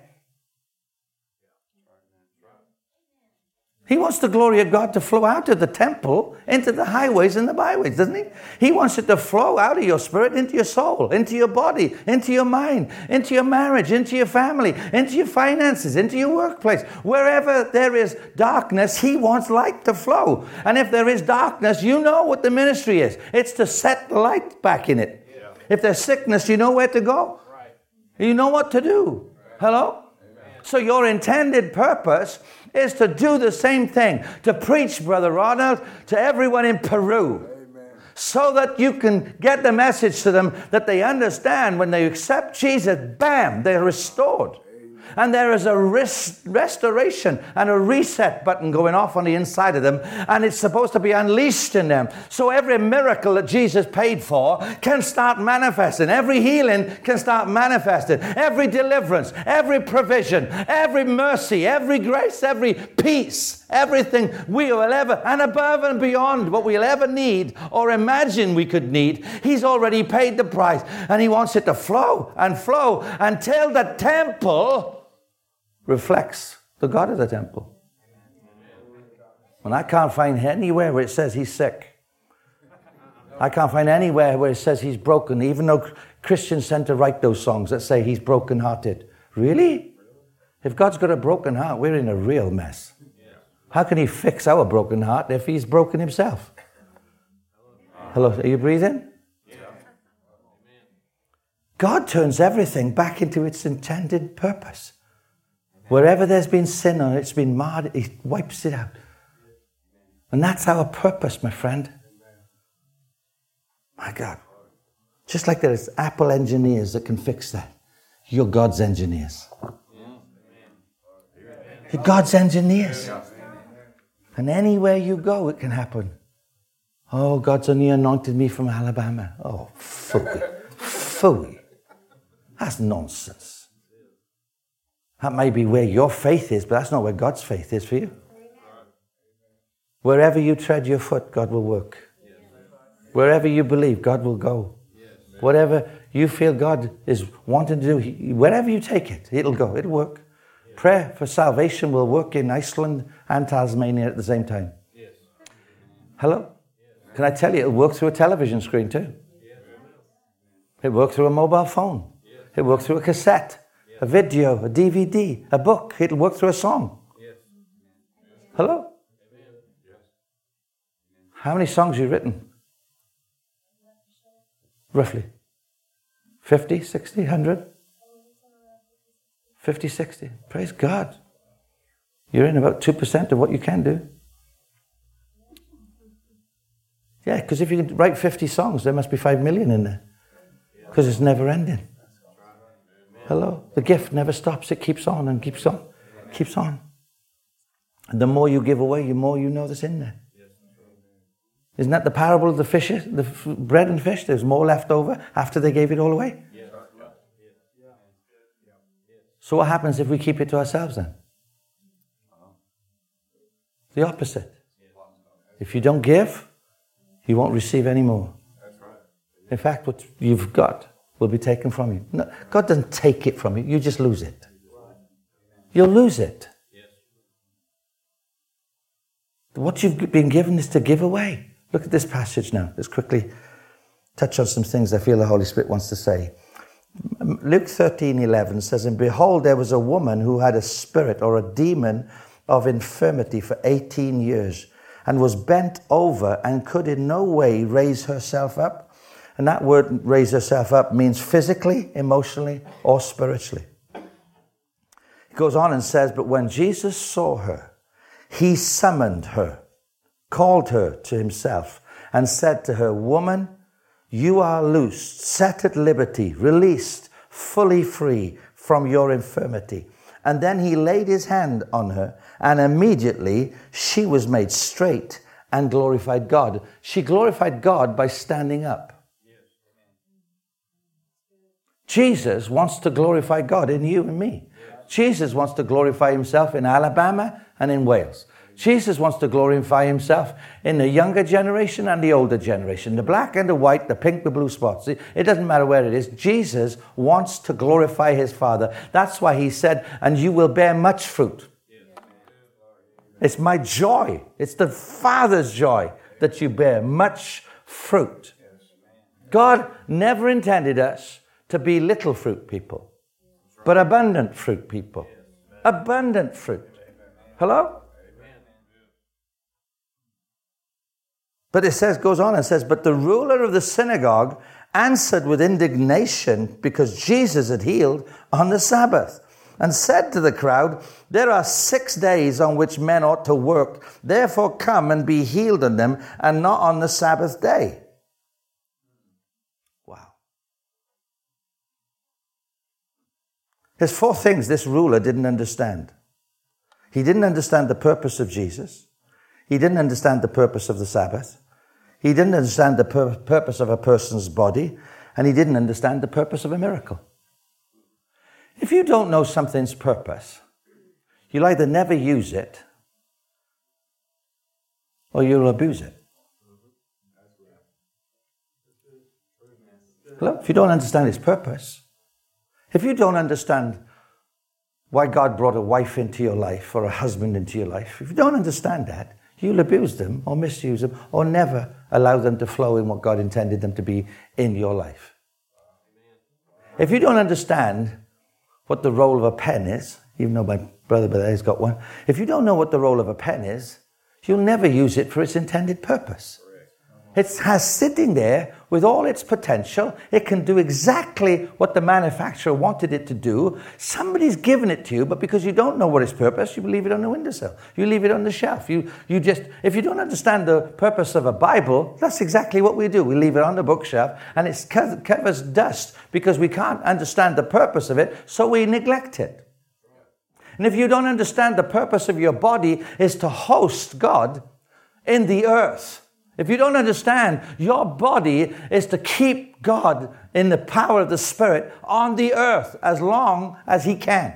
He wants the glory of God to flow out of the temple into the highways and the byways, doesn't he? He wants it to flow out of your spirit into your soul, into your body, into your mind, into your marriage, into your family, into your finances, into your workplace. Wherever there is darkness, he wants light to flow. And if there is darkness, you know what the ministry is. It's to set the light back in it. Yeah. If there's sickness, you know where to go. Right. You know what to do. Right. Hello? Amen. So your intended purpose is to do the same thing, to preach, Brother Ronald, to everyone in Peru. Amen. So that you can get the message to them that they understand when they accept Jesus, bam, they're restored. Amen. And there is a restoration and a reset button going off on the inside of them, and it's supposed to be unleashed in them. So every miracle that Jesus paid for can start manifesting. Every healing can start manifesting. Every deliverance, every provision, every mercy, every grace, every peace, everything we will ever, and above and beyond what we'll ever need or imagine we could need, he's already paid the price. And he wants it to flow until the temple reflects the God of the temple. And I can't find anywhere where it says he's sick. I can't find anywhere where it says he's broken, even though Christians tend to write those songs that say he's brokenhearted. Really? If God's got a broken heart, we're in a real mess. How can he fix our broken heart if he's broken himself? Hello, are you breathing? Yeah. God turns everything back into its intended purpose. Wherever there's been sin or it's been marred, he wipes it out. And that's our purpose, my friend. My God. Just like there's Apple engineers that can fix that. You're God's engineers. You're God's engineers. And anywhere you go, it can happen. Oh, God's only anointed me from Alabama. Oh, phooey. That's nonsense. That may be where your faith is, but that's not where God's faith is for you. Wherever you tread your foot, God will work. Wherever you believe, God will go. Whatever you feel God is wanting to do, wherever you take it, it'll go, it'll work. Prayer for salvation will work in Iceland and Tasmania at the same time. Yes. Hello? Yes. Can I tell you, it'll work through a television screen too. Yes. It'll work through a mobile phone. Yes. It'll work through a cassette, yes. A video, a DVD, a book. It'll work through a song. Yes. Hello? Yes. How many songs have you written? Roughly? 50, 60, 100? 50-60. Praise God. You're in about 2% of what you can do. Yeah, because if you can write 50 songs, there must be 5 million in there. Because it's never ending. Hello? The gift never stops. It keeps on and keeps on. Keeps on. And the more you give away, the more you know that's in there. Isn't that the parable of the fishes, the bread and fish? There's more left over after they gave it all away. So what happens if we keep it to ourselves then? The opposite. If you don't give, you won't receive any more. In fact, what you've got will be taken from you. No, God doesn't take it from you. You just lose it. You'll lose it. What you've been given is to give away. Look at this passage now. Let's quickly touch on some things I feel the Holy Spirit wants to say. Luke 13:11 says, "And behold, there was a woman who had a spirit or a demon of infirmity for 18 years and was bent over and could in no way raise herself up." And that word, raise herself up, means physically, emotionally, or spiritually. It goes on and says, but when Jesus saw her, he summoned her, called her to himself, and said to her, "Woman, you are loosed, set at liberty, released, fully free from your infirmity." And then he laid his hand on her, and immediately she was made straight and glorified God. She glorified God by standing up. Jesus wants to glorify God in you and me. Jesus wants to glorify himself in Alabama and in Wales. Jesus wants to glorify himself in the younger generation and the older generation, the black and the white, the pink, the blue spots. It doesn't matter where it is. Jesus wants to glorify his Father. That's why he said, "And you will bear much fruit." It's my joy. It's the Father's joy that you bear much fruit. God never intended us to be little fruit people, but abundant fruit people. Abundant fruit. Hello? But it says, goes on and says, but the ruler of the synagogue answered with indignation because Jesus had healed on the Sabbath, and said to the crowd, "There are 6 days on which men ought to work. Therefore come and be healed on them, and not on the Sabbath day." There's 4 things this ruler didn't understand. He didn't understand the purpose of Jesus. He didn't understand the purpose of the Sabbath. He didn't understand the purpose of a person's body. And he didn't understand the purpose of a miracle. If you don't know something's purpose, you'll either never use it or you'll abuse it. Look, if you don't understand its purpose, if you don't understand why God brought a wife into your life or a husband into your life, if you don't understand that, you'll abuse them or misuse them or never allow them to flow in what God intended them to be in your life. If you don't understand what the role of a pen is, even though my brother has got one, if you don't know what the role of a pen is, you'll never use it for its intended purpose. It has sitting there with all its potential. It can do exactly what the manufacturer wanted it to do. Somebody's given it to you, but because you don't know what its purpose, you leave it on the windowsill. You leave it on the shelf. If you don't understand the purpose of a Bible, that's exactly what we do. We leave it on the bookshelf, and it covers dust because we can't understand the purpose of it, so we neglect it. And if you don't understand the purpose of your body is to host God in the earth, if you don't understand, your body is to keep God in the power of the Spirit on the earth as long as he can.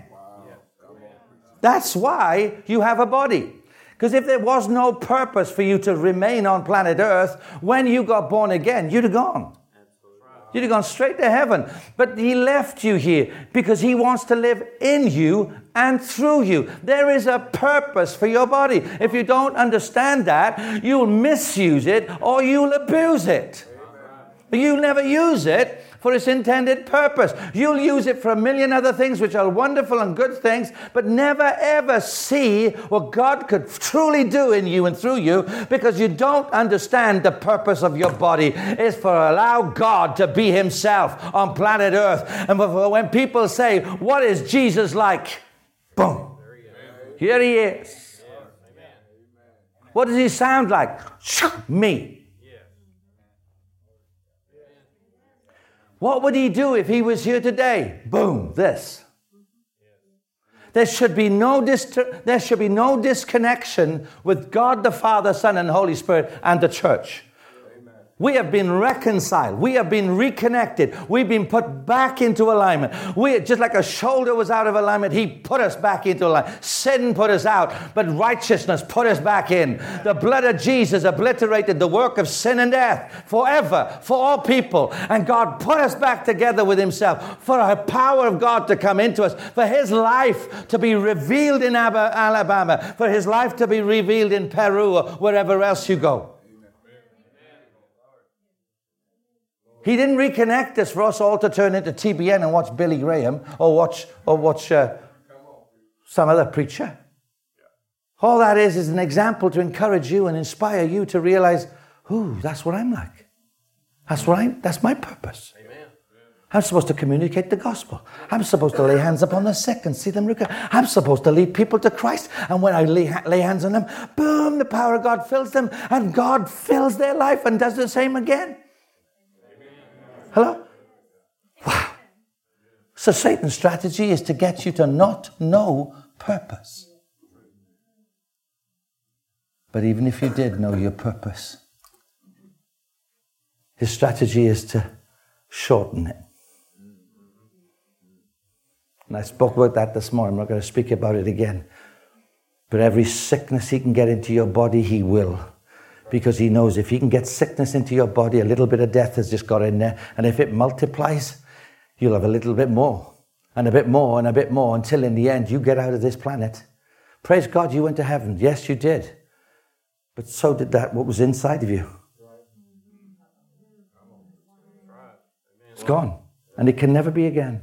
That's why you have a body. Because if there was no purpose for you to remain on planet earth, when you got born again, you'd have gone. You'd have gone straight to heaven. But he left you here because he wants to live in you and through you. There is a purpose for your body. If you don't understand that, you'll misuse it or you'll abuse it. You never use it for its intended purpose. You'll use it for a million other things, which are wonderful and good things, but never ever see what God could truly do in you and through you, because you don't understand the purpose of your body. It's for allow God to be himself on planet Earth. And when people say, what is Jesus like? Boom. Here he is. What does he sound like? Me. What would he do if he was here today? Boom, this. There should be no disconnection with God the Father, Son, and Holy Spirit and the church. Amen. We have been reconciled. We have been reconnected. We've been put back into alignment. Just like a shoulder was out of alignment, he put us back into alignment. Sin put us out, but righteousness put us back in. The blood of Jesus obliterated the work of sin and death forever for all people. And God put us back together with himself for the power of God to come into us, for his life to be revealed in Alabama, for his life to be revealed in Peru or wherever else you go. He didn't reconnect us for us all to turn into TBN and watch Billy Graham or watch some other preacher. All that is an example to encourage you and inspire you to realize, ooh, that's what I'm like. That's my purpose. Amen. I'm supposed to communicate the gospel. I'm supposed to lay hands upon the sick and see them recover. I'm supposed to lead people to Christ. And when I lay hands on them, boom, the power of God fills them. And God fills their life and does the same again. Hello? Wow. So Satan's strategy is to get you to not know purpose. But even if you did know your purpose, his strategy is to shorten it. And I spoke about that this morning. I'm not going to speak about it again. But every sickness he can get into your body, he will. Because he knows if he can get sickness into your body, a little bit of death has just got in there. And if it multiplies, you'll have a little bit more, and a bit more, and a bit more, until in the end you get out of this planet. Praise God, you went to heaven. Yes, you did. But so did that what was inside of you. It's gone. And it can never be again.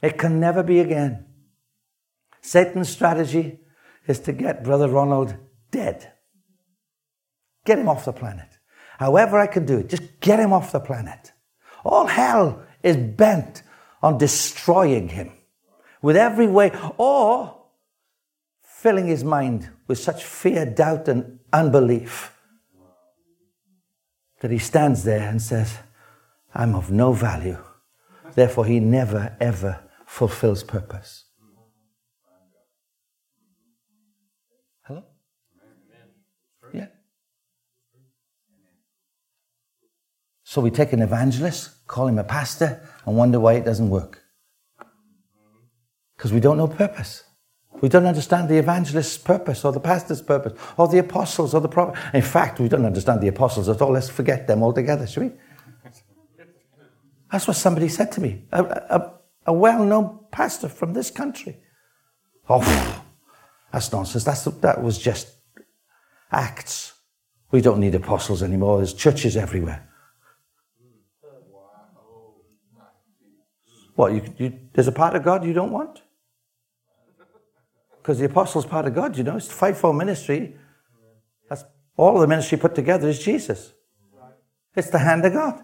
It can never be again. Satan's strategy is to get Brother Ronald dead. Get him off the planet. However I can do it, just get him off the planet. All hell is bent on destroying him with every way, or filling his mind with such fear, doubt, and unbelief that he stands there and says, I'm of no value. Therefore, he never, ever fulfills purpose. So we take an evangelist, call him a pastor, and wonder why it doesn't work. Because we don't know purpose. We don't understand the evangelist's purpose, or the pastor's purpose, or the apostles, or the prophet. In fact, we don't understand the apostles at all. Let's forget them altogether, shall we? That's what somebody said to me. A well-known pastor from this country. Oh, that's nonsense. That was just Acts. We don't need apostles anymore. There's churches everywhere. What, there's a part of God you don't want? Because the apostle's part of God, you know. It's the fivefold ministry. That's all the ministry put together is Jesus. It's the hand of God.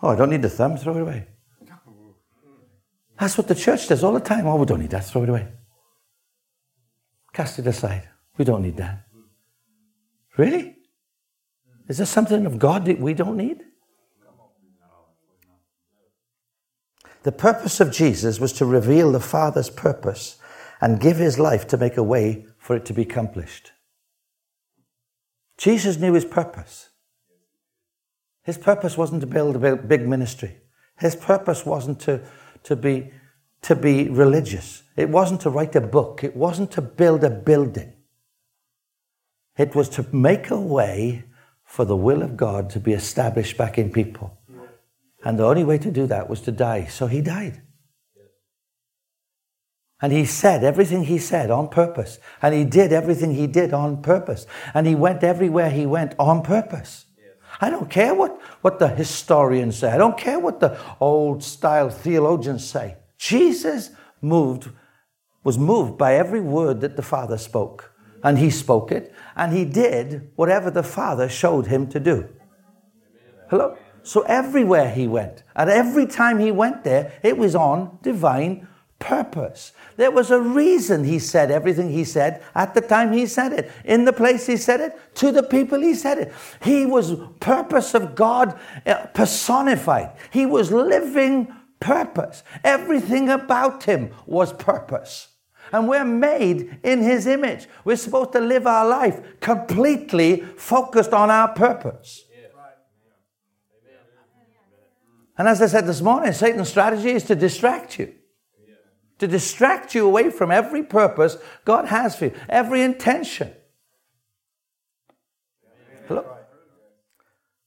Oh, I don't need the thumb, throw it away. That's what the church does all the time. Oh, we don't need that, throw it away. Cast it aside. We don't need that. Really? Is there something of God that we don't need? The purpose of Jesus was to reveal the Father's purpose and give his life to make a way for it to be accomplished. Jesus knew his purpose. His purpose wasn't to build a big ministry. His purpose wasn't to be religious. It wasn't to write a book. It wasn't to build a building. It was to make a way for the will of God to be established back in people. And the only way to do that was to die. So he died. And he said everything he said on purpose. And he did everything he did on purpose. And he went everywhere he went on purpose. I don't care what the historians say. I don't care what the old-style theologians say. Jesus was moved by every word that the Father spoke. And he spoke it, and he did whatever the Father showed him to do. Hello? So everywhere he went, and every time he went there, it was on divine purpose. There was a reason he said everything he said at the time he said it, in the place he said it, to the people he said it. He was purpose of God personified. He was living purpose. Everything about him was purpose. And we're made in his image. We're supposed to live our life completely focused on our purpose. And as I said this morning, Satan's strategy is to distract you. To distract you away from every purpose God has for you. Every intention. Hello?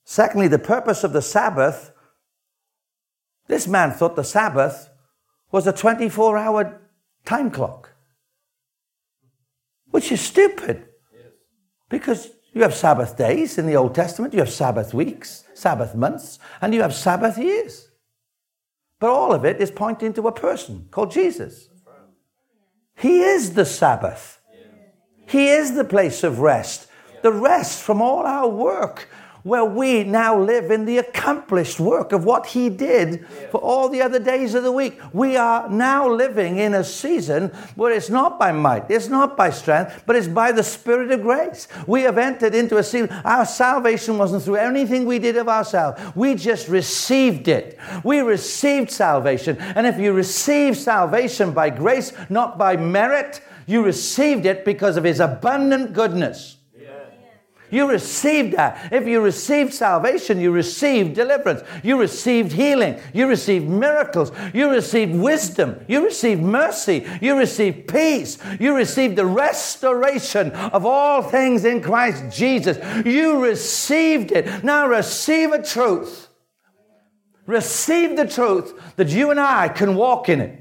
Secondly, the purpose of the Sabbath. This man thought the Sabbath was a 24-hour time clock. Which is stupid. Because you have Sabbath days in the Old Testament. You have Sabbath weeks, Sabbath months, and you have Sabbath years. But all of it is pointing to a person called Jesus. He is the Sabbath. He is the place of rest. The rest from all our work, where we now live in the accomplished work of what he did for all the other days of the week. We are now living in a season where it's not by might, it's not by strength, but it's by the Spirit of grace. We have entered into a season. Our salvation wasn't through anything we did of ourselves. We just received it. We received salvation. And if you receive salvation by grace, not by merit, you received it because of his abundant goodness. You received that. If you received salvation, you received deliverance. You received healing. You received miracles. You received wisdom. You received mercy. You received peace. You received the restoration of all things in Christ Jesus. You received it. Now receive a truth. Receive the truth that you and I can walk in it.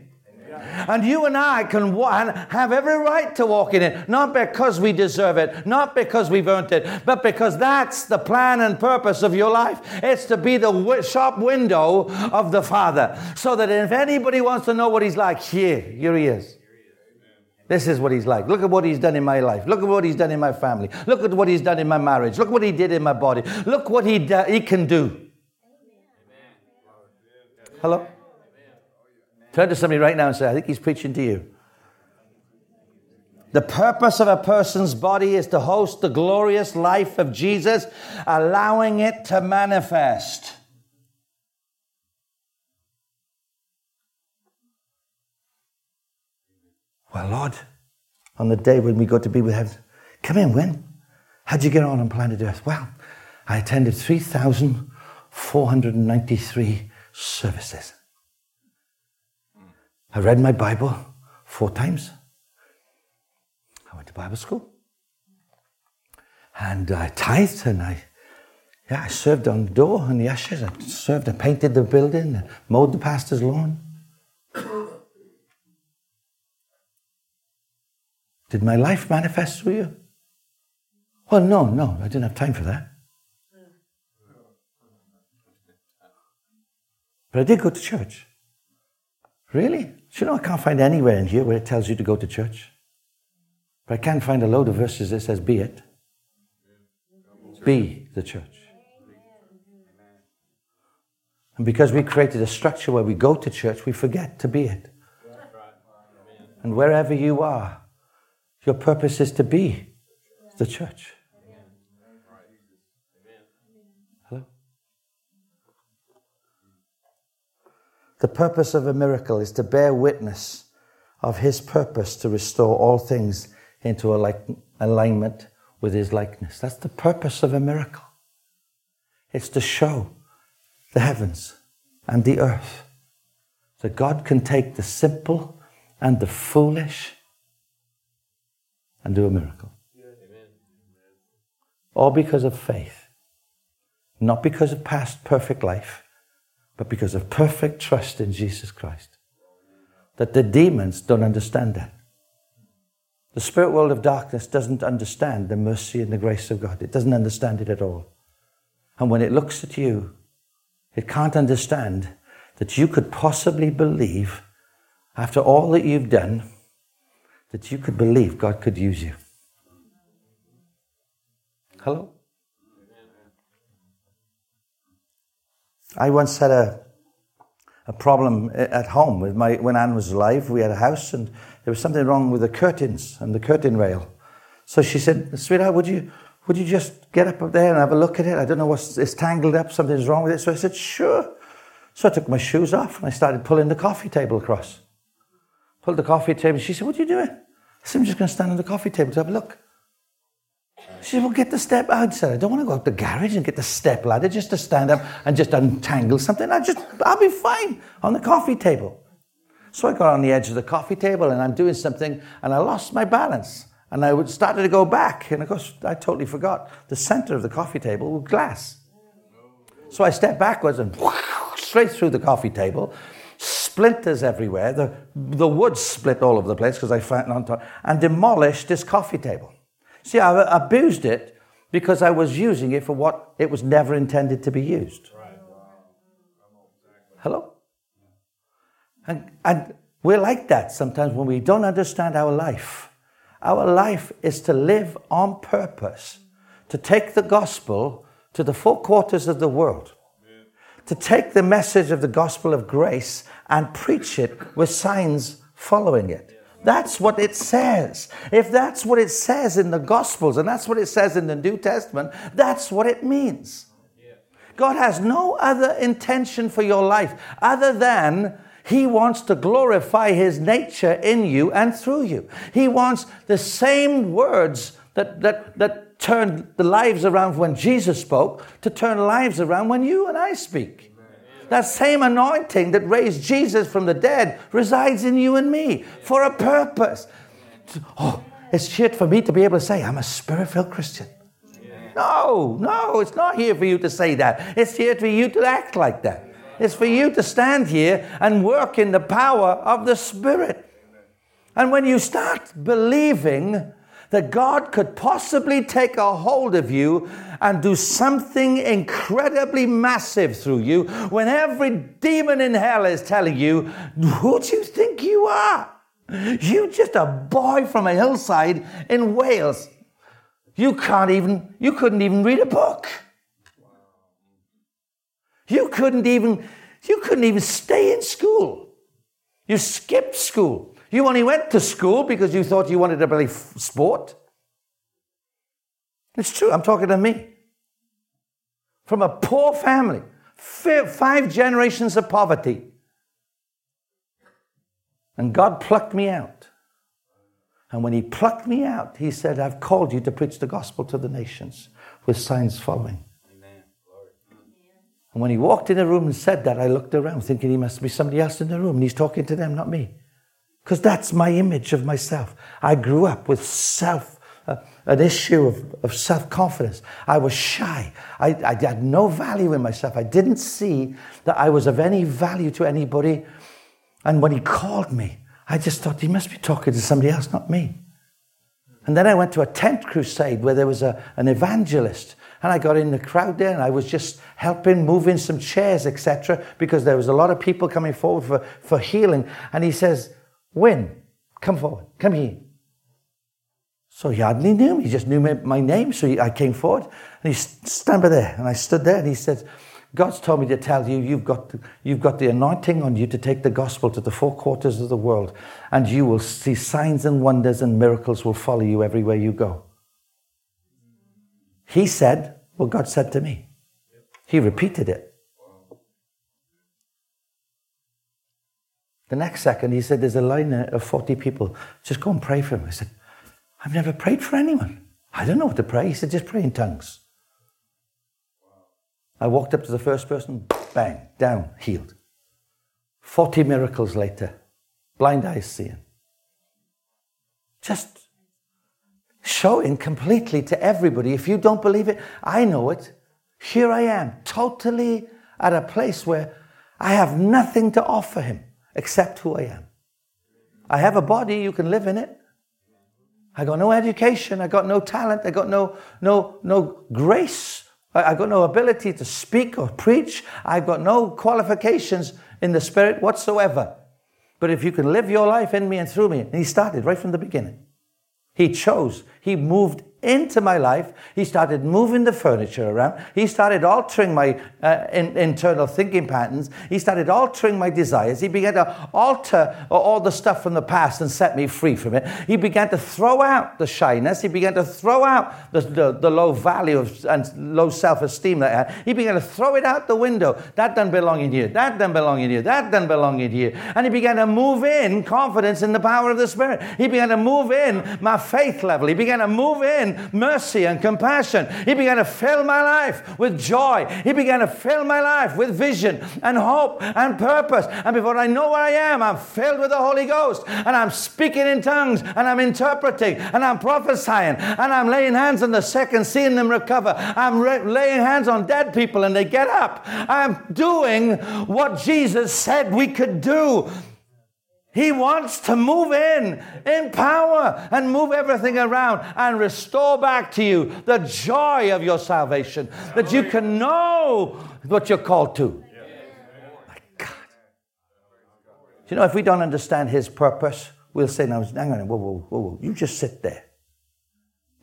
And you and I can have every right to walk in it, not because we deserve it, not because we've earned it, but because that's the plan and purpose of your life. It's to be the shop window of the Father, so that if anybody wants to know what he's like, here he is. This is what he's like. Look at what he's done in my life. Look at what he's done in my family. Look at what he's done in my marriage. Look what he did in my body. Look what he can do. Hello? Turn to somebody right now and say, I think he's preaching to you. The purpose of a person's body is to host the glorious life of Jesus, allowing it to manifest. Well, Lord, on the day when we got to be with heaven, come in, Gwen. How'd you get on planet Earth? Well, I attended 3,493 services. I read my Bible 4 times. I went to Bible school. And I tithed and I served on the door and the ushers. I served and painted the building and mowed the pastor's lawn. Did my life manifest through you? Well, no, I didn't have time for that. But I did go to church. Really? Do you know I can't find anywhere in here where it tells you to go to church? But I can find a load of verses that says, be it. Be the church. And because we created a structure where we go to church, we forget to be it. And wherever you are, your purpose is to be the church. The purpose of a miracle is to bear witness of his purpose to restore all things into alignment with his likeness. That's the purpose of a miracle. It's to show the heavens and the earth that God can take the simple and the foolish and do a miracle. Amen. All because of faith, not because of past perfect life, but because of perfect trust in Jesus Christ. That the demons don't understand that. The spirit world of darkness doesn't understand the mercy and the grace of God. It doesn't understand it at all. And when it looks at you, it can't understand that you could possibly believe, after all that you've done, that you could believe God could use you. Hello? I once had a problem at home with when Anne was alive. We had a house and there was something wrong with the curtains and the curtain rail. So she said, "Sweetheart, would you just get up there and have a look at it? I don't know it's tangled up, something's wrong with it." So I said, "Sure." So I took my shoes off and I started pulling the coffee table across. Pulled the coffee table. She said, "What are you doing?" I said, "I'm just going to stand on the coffee table to have a look." She said, "Well, get the step ladder." I said, "I don't want to go up the garage and get the step ladder just to stand up and just untangle something. I'll be fine on the coffee table." So I got on the edge of the coffee table and I'm doing something and I lost my balance. And I started to go back. And of course, I totally forgot the center of the coffee table was glass. So I stepped backwards and straight through the coffee table. Splinters everywhere. The wood split all over the place because I flattened on top. And demolished this coffee table. See, I abused it because I was using it for what it was never intended to be used. Hello? And we're like that sometimes when we don't understand our life. Our life is to live on purpose, to take the gospel to the four quarters of the world, to take the message of the gospel of grace and preach it with signs following it. That's what it says. If that's what it says in the Gospels and that's what it says in the New Testament, that's what it means. God has no other intention for your life other than He wants to glorify His nature in you and through you. He wants the same words that turned the lives around when Jesus spoke to turn lives around when you and I speak. That same anointing that raised Jesus from the dead resides in you and me for a purpose. Oh, it's shit for me to be able to say, "I'm a spirit-filled Christian." No, it's not here for you to say that. It's here for you to act like that. It's for you to stand here and work in the power of the Spirit. And when you start believing that God could possibly take a hold of you and do something incredibly massive through you, when every demon in hell is telling you, "Who do you think you are? You're just a boy from a hillside in Wales. You couldn't even read a book. You couldn't even stay in school. You skipped school. You only went to school because you thought you wanted to play sport." It's true. I'm talking to me. From a poor family, 5 generations of poverty. And God plucked me out. And when He plucked me out, He said, "I've called you to preach the gospel to the nations with signs following." And when He walked in the room and said that, I looked around thinking He must be somebody else in the room. And He's talking to them, not me. Because that's my image of myself. I grew up with an issue of self-confidence. I was shy. I had no value in myself. I didn't see that I was of any value to anybody. And when He called me, I just thought He must be talking to somebody else, not me. And then I went to a tent crusade where there was an evangelist. And I got in the crowd there and I was just helping move in some chairs, etc. Because there was a lot of people coming forward for healing. And he says, "Wynn, come forward. Come here." So he hardly knew me. He just knew my name. So I came forward and he stood there. And I stood there and he said, "God's told me to tell you, you've got the anointing on you to take the gospel to the four quarters of the world. And you will see signs and wonders and miracles will follow you everywhere you go." He said what God said to me. He repeated it. The next second, he said, "There's a line of 40 people. Just go and pray for them." I said, "I've never prayed for anyone. I don't know what to pray." He said, "Just pray in tongues." I walked up to the first person, bang, down, healed. 40 miracles later, blind eyes seeing. Just showing completely to everybody. If you don't believe it, I know it. Here I am, totally at a place where I have nothing to offer Him except who I am. I have a body, you can live in it. I got no education, I got no talent, I got no grace I've got no ability to speak or preach. I've got no qualifications in the Spirit whatsoever. But if you can live your life in me and through me. And he started right from the beginning. He chose. He moved into my life. He started moving the furniture around. He started altering my internal thinking patterns. He started altering my desires. He began to alter all the stuff from the past and set me free from it. He began to throw out the shyness. He began to throw out the low value and low self-esteem that I had. He began to throw it out the window. That doesn't belong in here. That doesn't belong in here. That doesn't belong in here. And he began to move in confidence in the power of the Spirit. He began to move in my faith level. He began to move in mercy and compassion. He began to fill my life with joy. He began to fill my life with vision and hope and purpose. And before I know where I am, I'm filled with the Holy Ghost. And I'm speaking in tongues. And I'm interpreting. And I'm prophesying. And I'm laying hands on the sick and seeing them recover. I'm laying hands on dead people and they get up. I'm doing what Jesus said we could do. He wants to move in power, and move everything around and restore back to you the joy of your salvation, that you can know what you're called to. Yeah. My God. You know, if we don't understand his purpose, we'll say, no, hang on, whoa, you just sit there.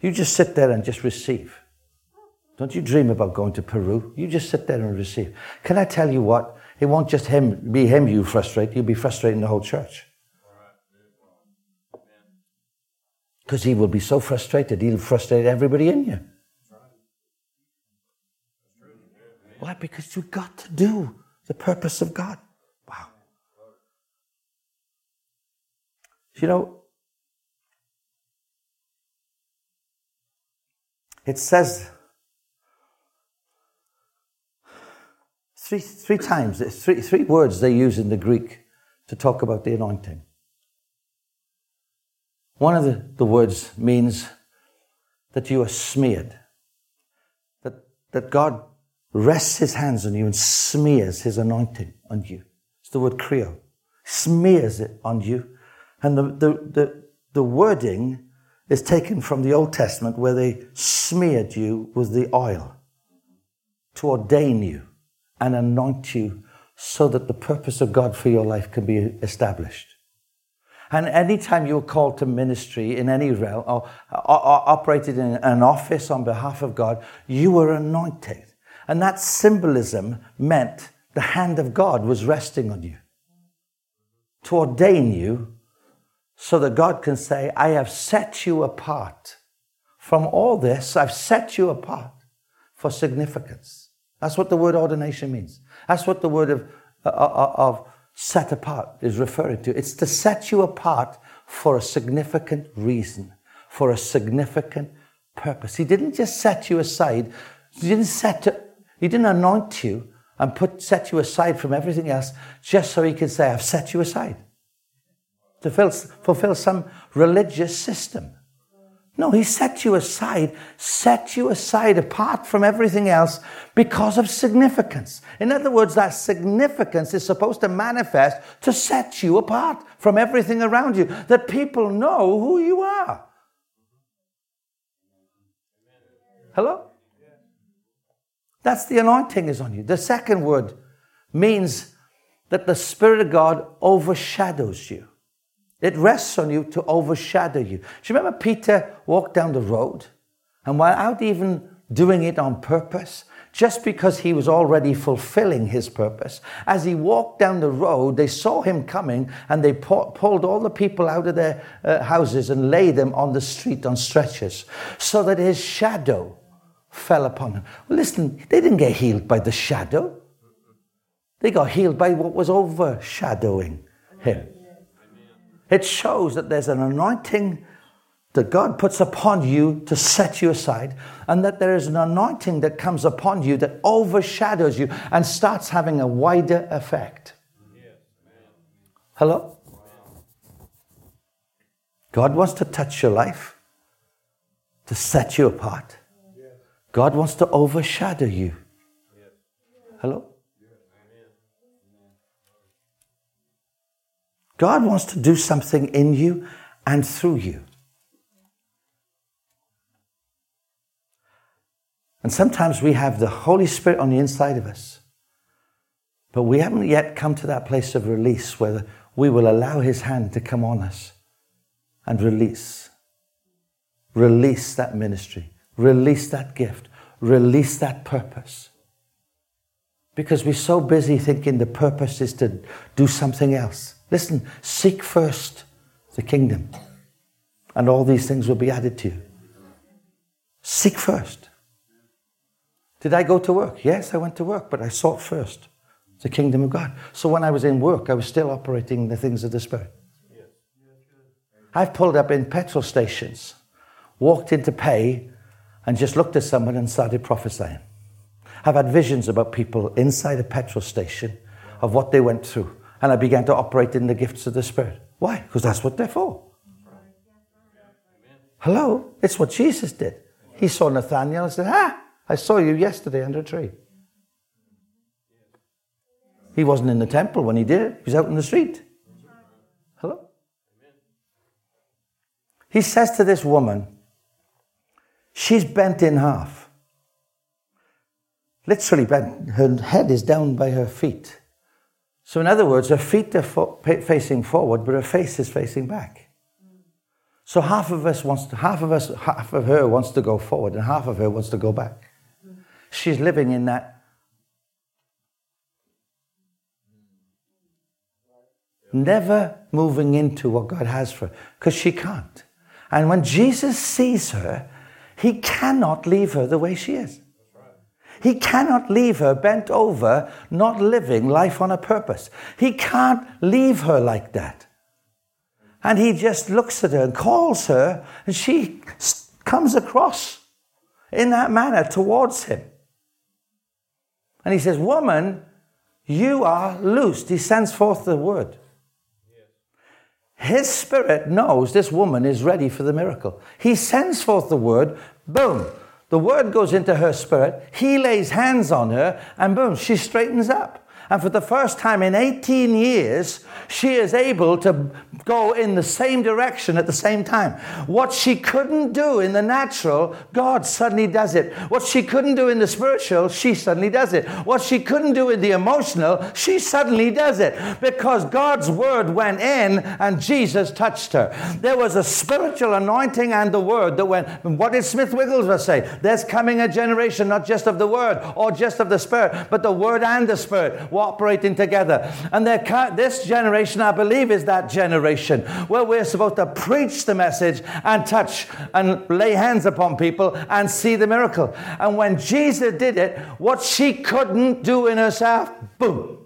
You just sit there and just receive. Don't you dream about going to Peru. You just sit there and receive. Can I tell you what? It won't just be him you frustrate. You'll be frustrating the whole church. Because he will be so frustrated, he'll frustrate everybody in you. Why? Because you've got to do the purpose of God. Wow. You know, it says Three words they use in the Greek to talk about the anointing. One of the words means that you are smeared. That God rests his hands on you and smears his anointing on you. It's the word kreo. Smears it on you. And the wording is taken from the Old Testament where they smeared you with the oil to ordain you and anoint you so that the purpose of God for your life can be established. And anytime you're called to ministry in any realm or operated in an office on behalf of God, you were anointed. And that symbolism meant the hand of God was resting on you to ordain you so that God can say, I have set you apart. From all this, I've set you apart for significance. That's what the word ordination means. That's what the word of set apart is referring to. It's to set you apart for a significant reason, for a significant purpose. He didn't just set you aside. He didn't anoint you and set you aside from everything else just so he could say, I've set you aside. To fulfill some religious system. No, he set you aside apart from everything else because of significance. In other words, that significance is supposed to manifest to set you apart from everything around you, that people know who you are. Hello? That's the anointing is on you. The second word means that the Spirit of God overshadows you. It rests on you to overshadow you. Do you remember Peter walked down the road? And without even doing it on purpose, just because he was already fulfilling his purpose, as he walked down the road, they saw him coming and they pulled all the people out of their houses and laid them on the street on stretchers so that his shadow fell upon him. Well, listen, they didn't get healed by the shadow. They got healed by what was overshadowing him. It shows that there's an anointing that God puts upon you to set you aside, and that there is an anointing that comes upon you that overshadows you and starts having a wider effect. Hello? God wants to touch your life, to set you apart. God wants to overshadow you. Hello? God wants to do something in you and through you. And sometimes we have the Holy Spirit on the inside of us, but we haven't yet come to that place of release where we will allow his hand to come on us and release. Release that ministry. Release that gift. Release that purpose. Because we're so busy thinking the purpose is to do something else. Listen, seek first the kingdom, and all these things will be added to you. Seek first. Did I go to work? Yes, I went to work, but I sought first the kingdom of God. So when I was in work, I was still operating the things of the Spirit. I've pulled up in petrol stations, walked in to pay, and just looked at someone and started prophesying. I've had visions about people inside a petrol station of what they went through, and I began to operate in the gifts of the Spirit. Why? Because that's what they're for. Hello? It's what Jesus did. He saw Nathanael and said, I saw you yesterday under a tree. He wasn't in the temple when he did it. He was out in the street. Hello? He says to this woman, she's bent in half. Literally bent. Her head is down by her feet. So in other words, her feet are facing forward, but her face is facing back. So half of her wants to go forward, and half of her wants to go back. She's living in that. Never moving into what God has for her, because she can't. And when Jesus sees her, he cannot leave her the way she is. He cannot leave her bent over, not living life on a purpose. He can't leave her like that. And he just looks at her and calls her, and she comes across in that manner towards him. And he says, "Woman, you are loosed." He sends forth the word. His Spirit knows this woman is ready for the miracle. He sends forth the word, boom. The word goes into her spirit. He lays hands on her, and boom, she straightens up. And for the first time in 18 years, she is able to go in the same direction at the same time. What she couldn't do in the natural, God suddenly does it. What she couldn't do in the spiritual, she suddenly does it. What she couldn't do in the emotional, she suddenly does it. Because God's word went in and Jesus touched her. There was a spiritual anointing and the word that went. What did Smith Wigglesworth say? There's coming a generation not just of the word or just of the spirit, but the word and the spirit operating together. And this generation, I believe, is that generation where we're supposed to preach the message and touch and lay hands upon people and see the miracle. And when Jesus did it, what she couldn't do in herself, boom.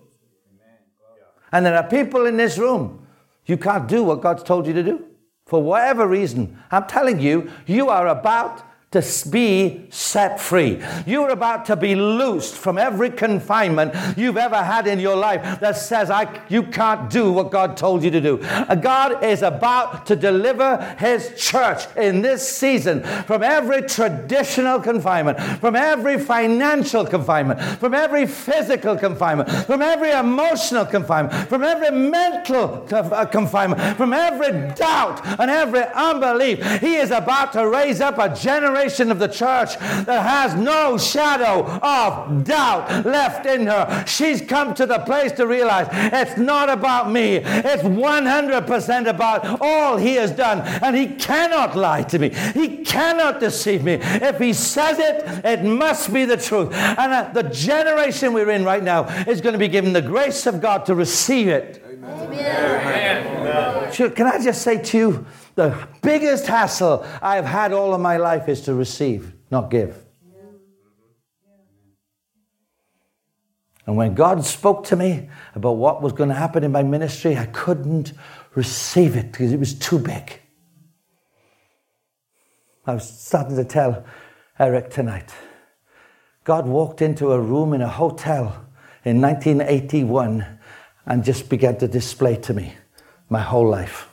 And there are people in this room, you can't do what God's told you to do for whatever reason. I'm telling you, you are about to be set free. You're about to be loosed from every confinement you've ever had in your life that says you can't do what God told you to do. God is about to deliver his church in this season from every traditional confinement, from every financial confinement, from every physical confinement, from every emotional confinement, from every mental confinement, from every doubt and every unbelief. He is about to raise up a generation of the church that has no shadow of doubt left in her. She's come to the place to realize it's not about me. It's 100% about all he has done. And he cannot lie to me. He cannot deceive me. If he says it, it must be the truth. And the generation we're in right now is going to be given the grace of God to receive it. Amen. Amen. Can I just say to you, the biggest hassle I've had all of my life is to receive, not give. And when God spoke to me about what was going to happen in my ministry, I couldn't receive it because it was too big. I was starting to tell Eric tonight. God walked into a room in a hotel in 1981 and just began to display to me my whole life.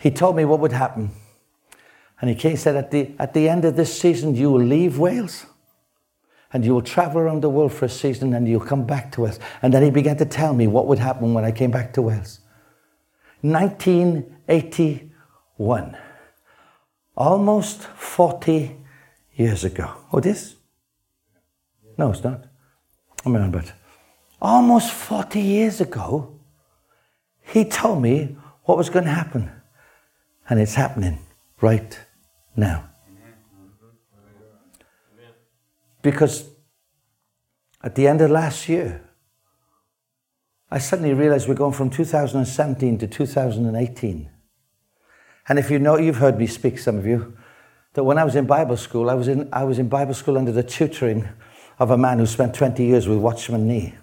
He told me what would happen. And he said, at the end of this season, you will leave Wales and you will travel around the world for a season and you'll come back to us. And then he began to tell me what would happen when I came back to Wales. 1981. Almost 40 years ago. Oh, this? No, it's not. I remember it. Almost 40 years ago, he told me what was going to happen. And it's happening right now. Because at the end of last year, I suddenly realized we're going from 2017 to 2018. And if you know, you've heard me speak, some of you, that when I was in Bible school, I was in Bible school under the tutoring of a man who spent 20 years with Watchman Nee.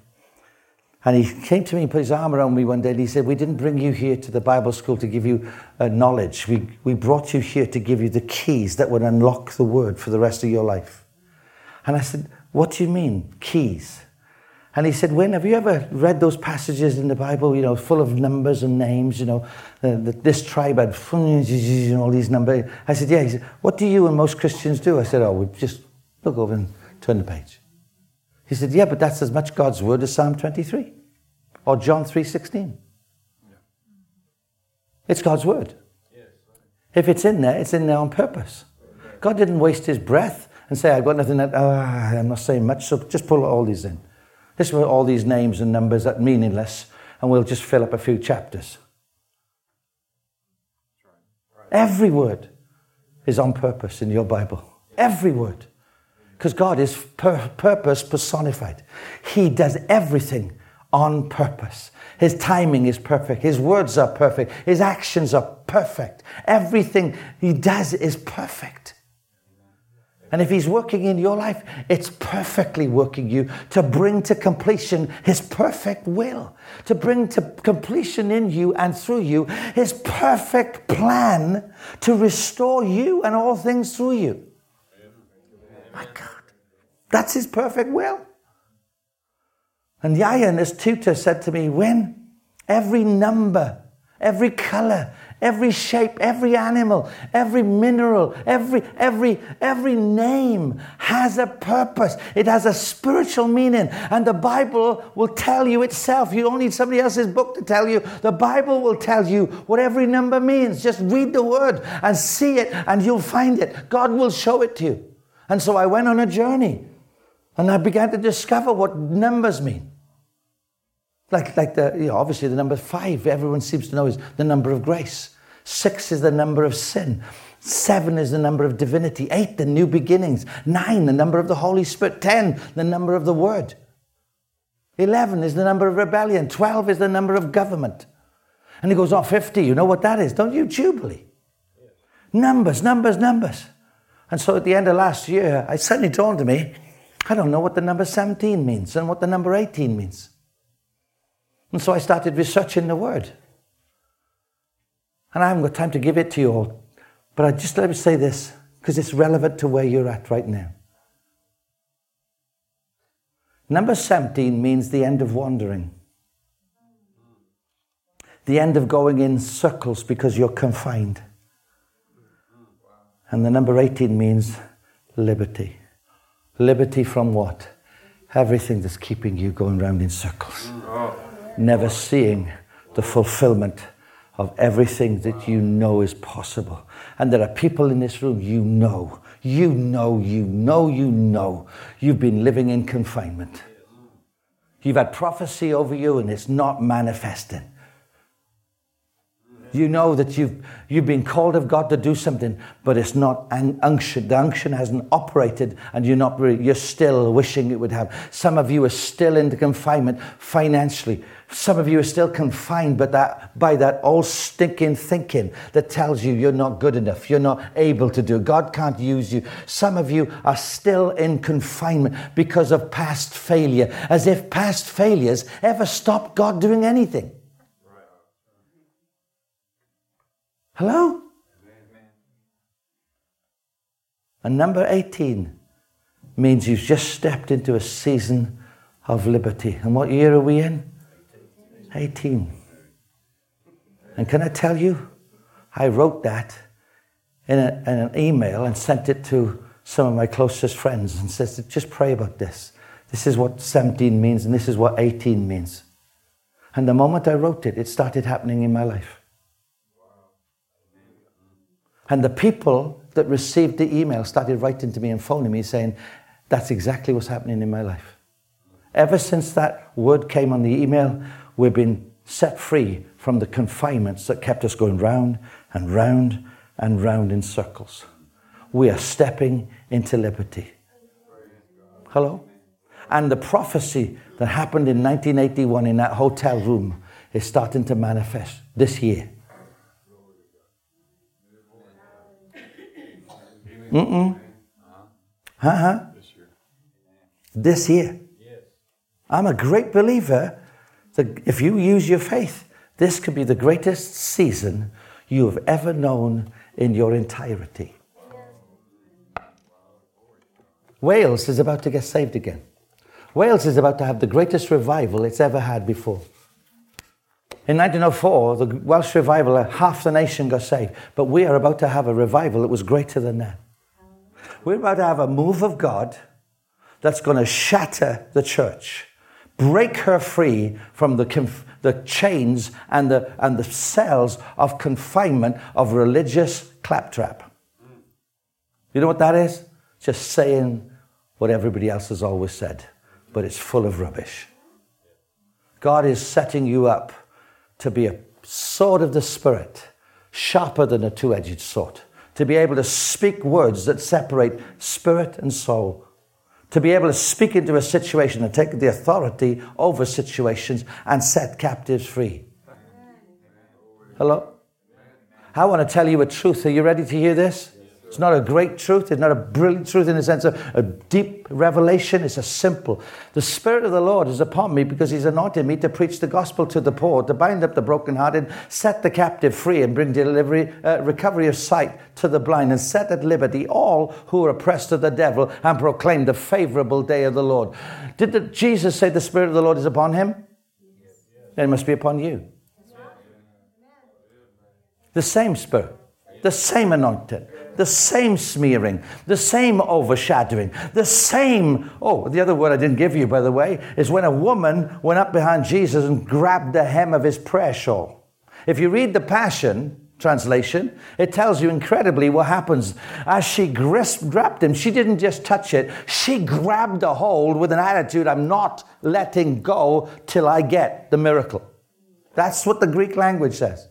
And he came to me and put his arm around me one day and he said, we didn't bring you here to the Bible school to give you knowledge. We brought you here to give you the keys that would unlock the word for the rest of your life. And I said, what do you mean, keys? And he said, Wynne, have you ever read those passages in the Bible, you know, full of numbers and names, you know, this tribe had all these numbers. I said, yeah. He said, what do you and most Christians do? I said, oh, we just look over and turn the page. He said, yeah, but that's as much God's word as Psalm 23 or John 3:16. Yeah. It's God's word. Yeah, it's right. If it's in there on purpose. Right. God didn't waste his breath and say, I've got nothing, I'm not saying much, so just pull all these in. This is where all these names and numbers that are meaningless, and we'll just fill up a few chapters. Right. Every word is on purpose in your Bible. Every word. Because God is purpose personified. He does everything on purpose. His timing is perfect. His words are perfect. His actions are perfect. Everything he does is perfect. And if he's working in your life, it's perfectly working you to bring to completion his perfect will, to bring to completion in you and through you his perfect plan to restore you and all things through you. My God, that's his perfect will. And Yayan, his tutor, said to me, Wynne, every number, every color, every shape, every animal, every mineral, every name has a purpose. It has a spiritual meaning. And the Bible will tell you itself. You don't need somebody else's book to tell you. The Bible will tell you what every number means. Just read the word and see it and you'll find it. God will show it to you. And so I went on a journey and I began to discover what numbers mean. Obviously the number 5, everyone seems to know, is the number of grace. 6 is the number of sin. 7 is the number of divinity. 8, the new beginnings. 9, the number of the Holy Spirit. 10, the number of the Word. 11 is the number of rebellion. 12 is the number of government. And he goes on, 50, you know what that is, don't you? Jubilee. Yeah. Numbers, numbers, numbers. And so at the end of last year, it suddenly dawned to me, I don't know what the number 17 means and what the number 18 means. And so I started researching the word. And I haven't got time to give it to you all, but I just let me say this, because it's relevant to where you're at right now. Number 17 means the end of wandering. The end of going in circles because you're confined. And the number 18 means liberty. Liberty from what? Everything that's keeping you going round in circles. Oh. Never seeing the fulfillment of everything that you know is possible. And there are people in this room, you know, you've been living in confinement. You've had prophecy over you and it's not manifesting. You know that you've been called of God to do something, but it's not unction. The unction hasn't operated, and you're still wishing it would have. Some of you are still in the confinement financially. Some of you are still confined by that old stinking thinking that tells you you're not good enough, you're not able to do it, God can't use you. Some of you are still in confinement because of past failure, as if past failures ever stopped God doing anything. Hello? Amen. And number 18 means you've just stepped into a season of liberty. And what year are we in? 18. And can I tell you, I wrote that in an email and sent it to some of my closest friends and said, just pray about this. This is what 17 means and this is what 18 means. And the moment I wrote it, it started happening in my life. And the people that received the email started writing to me and phoning me saying, That's exactly what's happening in my life. Ever since that word came on the email, we've been set free from the confinements that kept us going round and round and round in circles. We are stepping into liberty. Hello? And the prophecy that happened in 1981 in that hotel room is starting to manifest this year. This year. I'm a great believer that if you use your faith, this could be the greatest season you have ever known in your entirety. Wales is about to get saved again. Wales is about to have the greatest revival it's ever had before. In 1904, the Welsh revival, half the nation got saved. But we are about to have a revival that was greater than that. We're about to have a move of God that's going to shatter the church, break her free from the chains and the cells of confinement of religious claptrap. You know what that is? Just saying what everybody else has always said, but it's full of rubbish. God is setting you up to be a sword of the Spirit, sharper than a two-edged sword, to be able to speak words that separate spirit and soul, to be able to speak into a situation and take the authority over situations and set captives free. Hello? I want to tell you a truth. Are you ready to hear this? It's not a great truth. It's not a brilliant truth in the sense of a deep revelation. It's a simple. The Spirit of the Lord is upon me because he's anointed me to preach the gospel to the poor, to bind up the brokenhearted, set the captive free and bring recovery of sight to the blind and set at liberty all who are oppressed of the devil and proclaim the favorable day of the Lord. Did Jesus say the Spirit of the Lord is upon him? Yes. Then it must be upon you. The same Spirit. The same anointing, the same smearing, the same overshadowing, the same... Oh, the other word I didn't give you, by the way, is when a woman went up behind Jesus and grabbed the hem of his prayer shawl. If you read the Passion Translation, it tells you incredibly what happens. As she grabbed him, she didn't just touch it. She grabbed a hold with an attitude, I'm not letting go till I get the miracle. That's what the Greek language says.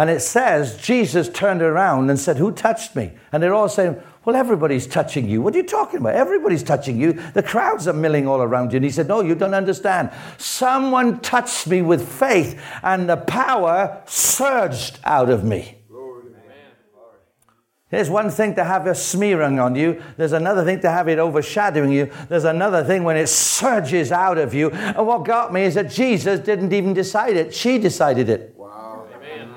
And it says, Jesus turned around and said, who touched me? And they're all saying, well, everybody's touching you. What are you talking about? Everybody's touching you. The crowds are milling all around you. And he said, no, you don't understand. Someone touched me with faith, and the power surged out of me. There's one thing to have a smearing on you. There's another thing to have it overshadowing you. There's another thing when it surges out of you. And what got me is that Jesus didn't even decide it. She decided it.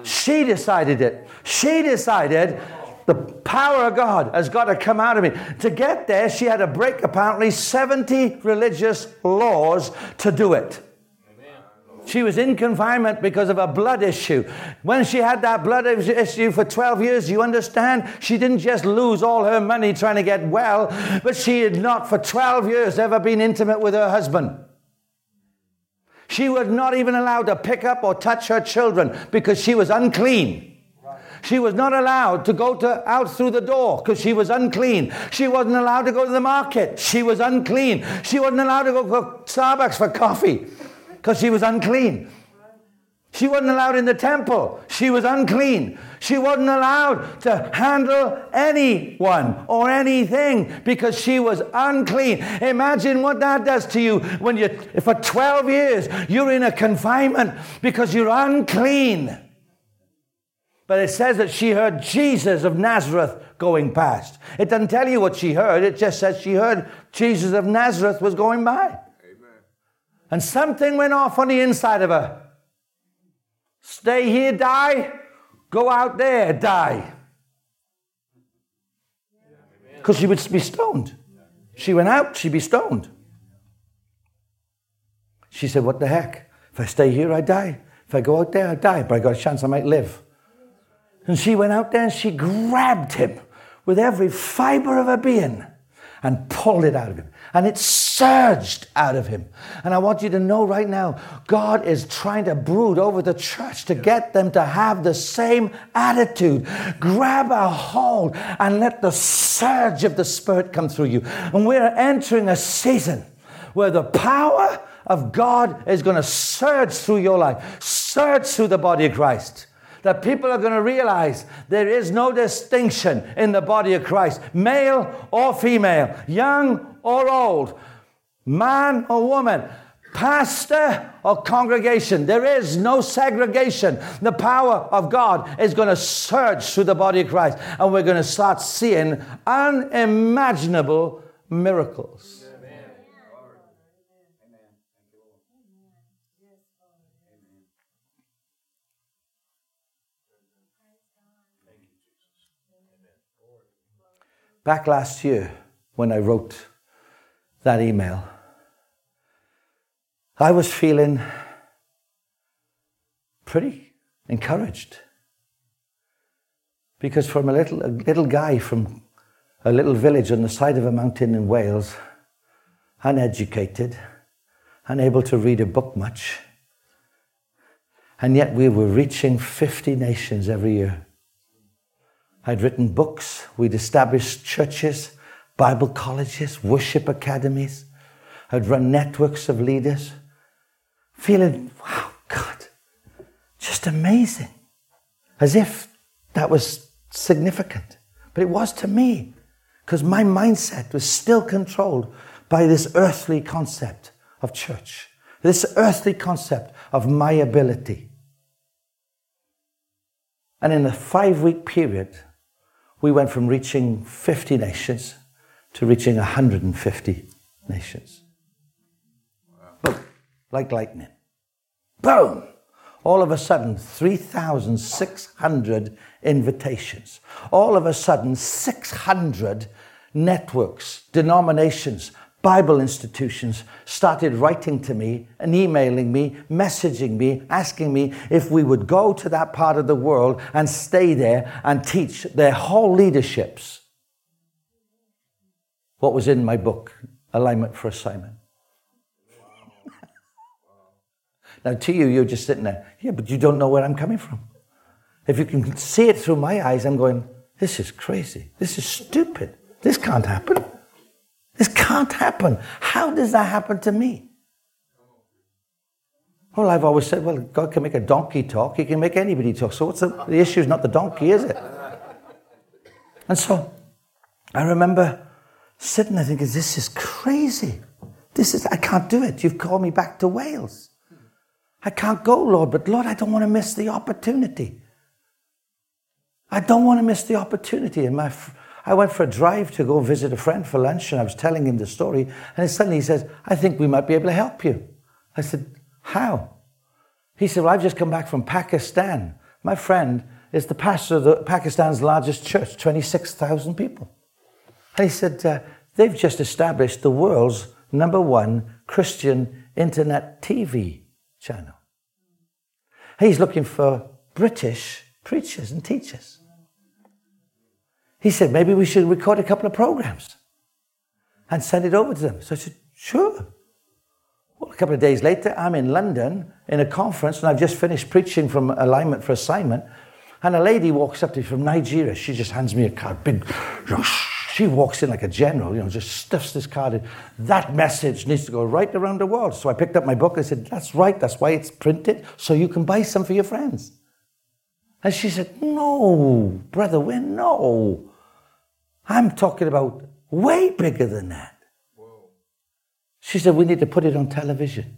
She decided it. She decided the power of God has got to come out of me. To get there, she had to break apparently 70 religious laws to do it. She was in confinement because of a blood issue. When she had that blood issue for 12 years, you understand, she didn't just lose all her money trying to get well, but she had not for 12 years ever been intimate with her husband. She was not even allowed to pick up or touch her children because she was unclean. She was not allowed to go out through the door because she was unclean. She wasn't allowed to go to the market. She was unclean. She wasn't allowed to go to Starbucks for coffee because she was unclean. She wasn't allowed in the temple. She was unclean. She wasn't allowed to handle anyone or anything because she was unclean. Imagine what that does to you when you, for 12 years, you're in a confinement because you're unclean. But it says that she heard Jesus of Nazareth going past. It doesn't tell you what she heard. It just says she heard Jesus of Nazareth was going by. Amen. And something went off on the inside of her. Stay here, die. Go out there, die. Because she would be stoned. She went out, she'd be stoned. She said, what the heck? If I stay here, I die. If I go out there, I die. But I got a chance I might live. And she went out there and she grabbed him with every fiber of her being and pulled it out of him. And it's surged out of him. And I want you to know right now, God is trying to brood over the church to get them to have the same attitude. Grab a hold and let the surge of the Spirit come through you. And we're entering a season where the power of God is going to surge through your life, surge through the body of Christ. That people are going to realize there is no distinction in the body of Christ, male or female, young or old, man or woman, pastor or congregation. There is no segregation. The power of God is going to surge through the body of Christ, and we're going to start seeing unimaginable miracles. Back last year when I wrote that email, I was feeling pretty encouraged, because from a little guy from a little village on the side of a mountain in Wales, uneducated, unable to read a book much, and yet we were reaching 50 nations every year. I'd written books, we'd established churches, Bible colleges, worship academies. I'd run networks of leaders, feeling, wow, God, just amazing. As if that was significant. But it was to me, because my mindset was still controlled by this earthly concept of church, this earthly concept of my ability. And in a 5-week period, we went from reaching 50 nations to reaching 150 nations. Wow. Boom, like lightning. Boom! All of a sudden, 3,600 invitations. All of a sudden, 600 networks, denominations, Bible institutions started writing to me and emailing me, messaging me, asking me if we would go to that part of the world and stay there and teach their whole leaderships what was in my book, Alignment for Assignment. Now to you, you're just sitting there, yeah, but you don't know where I'm coming from. If you can see it through my eyes, I'm going, this is crazy. This is stupid. This can't happen. This can't happen. How does that happen to me? Well, I've always said, well, God can make a donkey talk. He can make anybody talk. So what's the issue is not the donkey, is it? And so I remember sitting there thinking, this is crazy. I can't do it. You've called me back to Wales. I can't go, Lord. But Lord, I don't want to miss the opportunity. I don't want to miss the opportunity. And I went for a drive to go visit a friend for lunch, and I was telling him the story, and suddenly he says, I think we might be able to help you. I said, how? He said, well, I've just come back from Pakistan. My friend is the pastor of Pakistan's largest church, 26,000 people. And he said, they've just established the world's #1 Christian internet TV channel. He's looking for British preachers and teachers. He said, maybe we should record a couple of programs and send it over to them. So I said, sure. Well, a couple of days later, I'm in London in a conference, and I've just finished preaching from Alignment for Assignment, and a lady walks up to me from Nigeria. She just hands me a card. Big, she walks in like a general, just stuffs this card in. That message needs to go right around the world. So I picked up my book and said, that's right, that's why it's printed, so you can buy some for your friends. And she said, no, brother, no. I'm talking about way bigger than that. Whoa. She said, we need to put it on television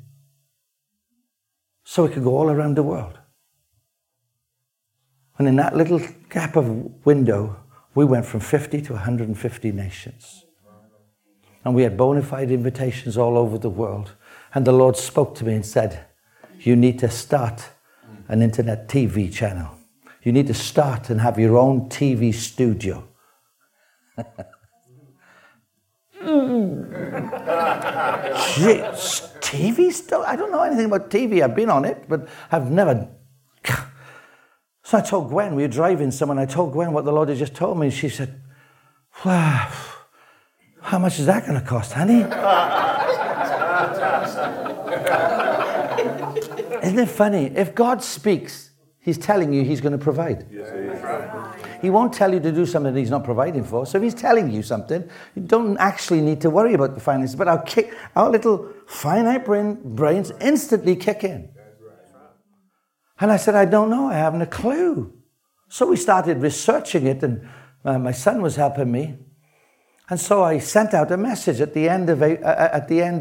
so it could go all around the world. And in that little gap of window, we went from 50 to 150 nations. And we had bona fide invitations all over the world. And the Lord spoke to me and said, you need to start an internet TV channel. You need to start and have your own TV studio. TV stuff? I don't know anything about TV. I've been on it, but I've never. So I told Gwen, we were driving somewhere, and I told Gwen what the Lord had just told me, and she said, wow, how much is that going to cost, honey? Isn't it funny? If God speaks, he's telling you he's going to provide. He won't tell you to do something he's not providing for. So if he's telling you something, you don't actually need to worry about the finances. But our little finite brains instantly kick in. And I said, I don't know. I haven't a clue. So we started researching it, and my son was helping me. And so I sent out a message at the end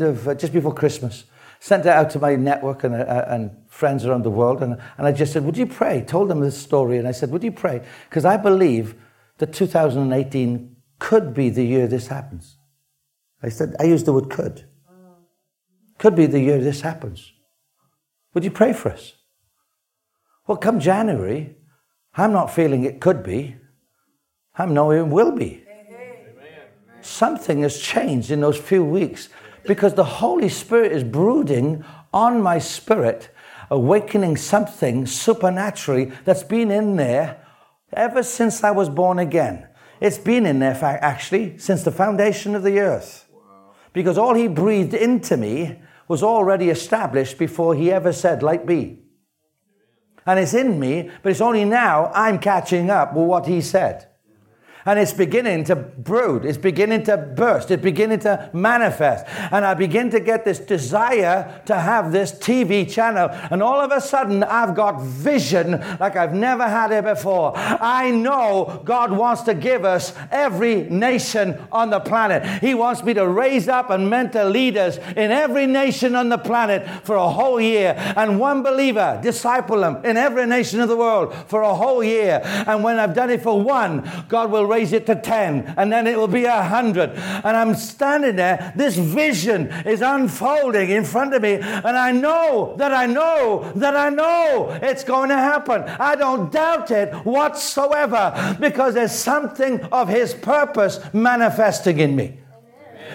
of just before Christmas. Sent it out to my network and friends around the world, and I just said, would you pray? Told them this story, and I said, would you pray? Because I believe that 2018 could be the year this happens. I said, I used the word could. Could be the year this happens. Would you pray for us? Well, come January, I'm not feeling it could be. I'm knowing it will be. Amen. Something has changed in those few weeks. Because the Holy Spirit is brooding on my spirit, awakening something supernaturally that's been in there ever since I was born again. It's been in there, actually, since the foundation of the earth. Wow. Because all he breathed into me was already established before he ever said, "Light be." And it's in me, but it's only now I'm catching up with what he said. And it's beginning to brood. It's beginning to burst. It's beginning to manifest. And I begin to get this desire to have this TV channel. And all of a sudden, I've got vision like I've never had it before. I know God wants to give us every nation on the planet. He wants me to raise up and mentor leaders in every nation on the planet for a whole year. And one believer, disciple them in every nation of the world for a whole year. And when I've done it for one, God will raise it to 10, and then it will be 100. And I'm standing there, this vision is unfolding in front of me, and I know that I know that I know it's going to happen. I don't doubt it whatsoever, because there's something of his purpose manifesting in me.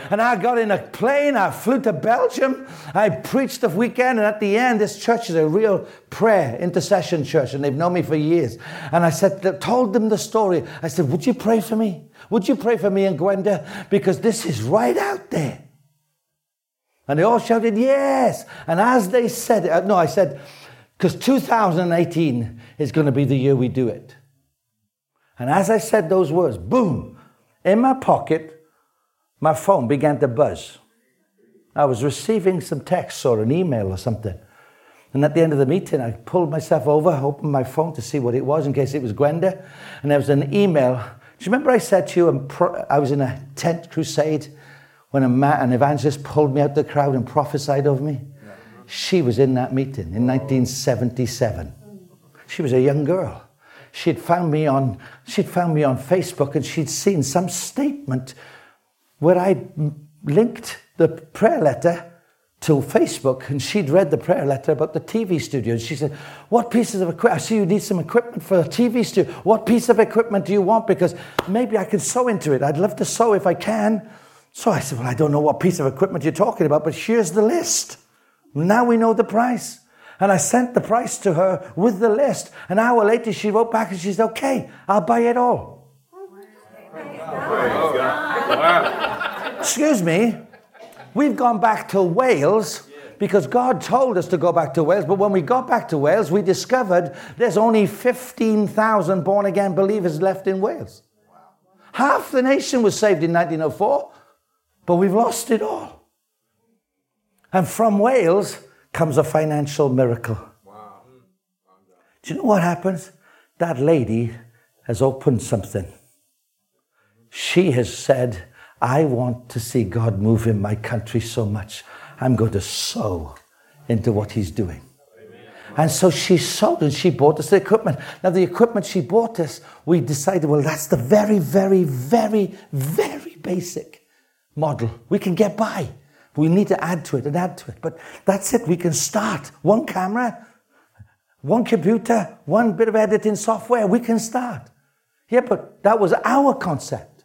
And I got in a plane, I flew to Belgium, I preached the weekend, and at the end, this church is a real prayer intercession church, and they've known me for years. And I said, told them the story. I said, would you pray for me? Would you pray for me and Gwenda? Because this is right out there. And they all shouted, yes. And as they said it, no, I said, because 2018 is going to be the year we do it. And as I said those words, boom, in my pocket, my phone began to buzz. I was receiving some texts or an email or something. And at the end of the meeting, I pulled myself over, opened my phone to see what it was in case it was Gwenda. And there was an email. Do you remember I said to you, I was in a tent crusade when an evangelist pulled me out of the crowd and prophesied over me? She was in that meeting in 1977. She was a young girl. She'd found me on Facebook, and she'd seen some statement where I linked the prayer letter to Facebook, and she'd read the prayer letter about the TV studio. And she said, what pieces of equipment? I see you need some equipment for a TV studio. What piece of equipment do you want? Because maybe I can sew into it. I'd love to sew if I can. So I said, well, I don't know what piece of equipment you're talking about, but here's the list. Now we know the price. And I sent the price to her with the list. An hour later, she wrote back and she said, okay, I'll buy it all. Wow. Excuse me, we've gone back to Wales because God told us to go back to Wales. But when we got back to Wales, we discovered there's only 15,000 born-again believers left in Wales. Half the nation was saved in 1904, but we've lost it all. And from Wales comes a financial miracle. Do you know what happens? That lady has opened something. She has said, I want to see God move in my country so much, I'm going to sow into what he's doing. Amen. And so she sowed, and she bought us the equipment. Now, the equipment she bought us, we decided, well, that's the very, very, very, very basic model. We can get by. We need to add to it and add to it. But that's it. We can start. One camera, one computer, one bit of editing software. We can start. Yeah, but that was our concept.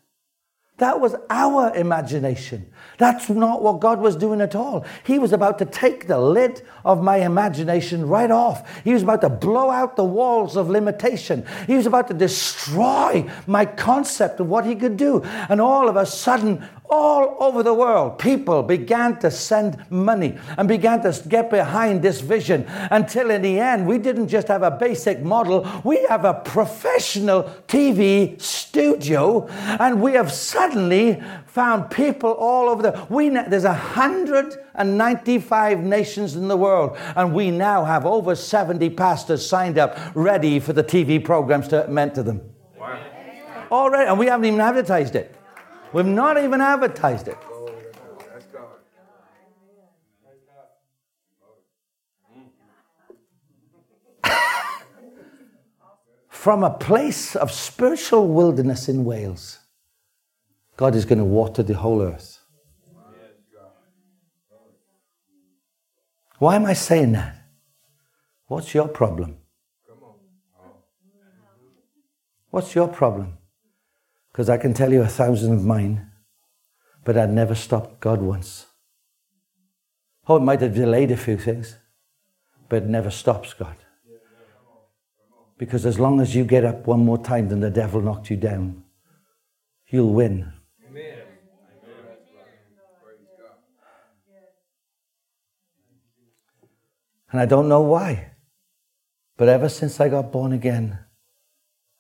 That was our imagination. That's not what God was doing at all. He was about to take the lid of my imagination right off. He was about to blow out the walls of limitation. He was about to destroy my concept of what he could do. And all of a sudden, all over the world, people began to send money and began to get behind this vision until in the end, we didn't just have a basic model. We have a professional TV studio, and we have suddenly found people all over the world. There's 195 nations in the world, and we now have over 70 pastors signed up, ready for the TV programs meant to them. Wow. Already, and we haven't even advertised it. We've not even advertised it. From a place of spiritual wilderness in Wales, God is going to water the whole earth. Why am I saying that? What's your problem? What's your problem? Because I can tell you 1,000 of mine, but I'd never stopped God once. Oh, it might have delayed a few things, but it never stops God. Because as long as you get up one more time than the devil knocked you down, you'll win. Amen. And I don't know why, but ever since I got born again,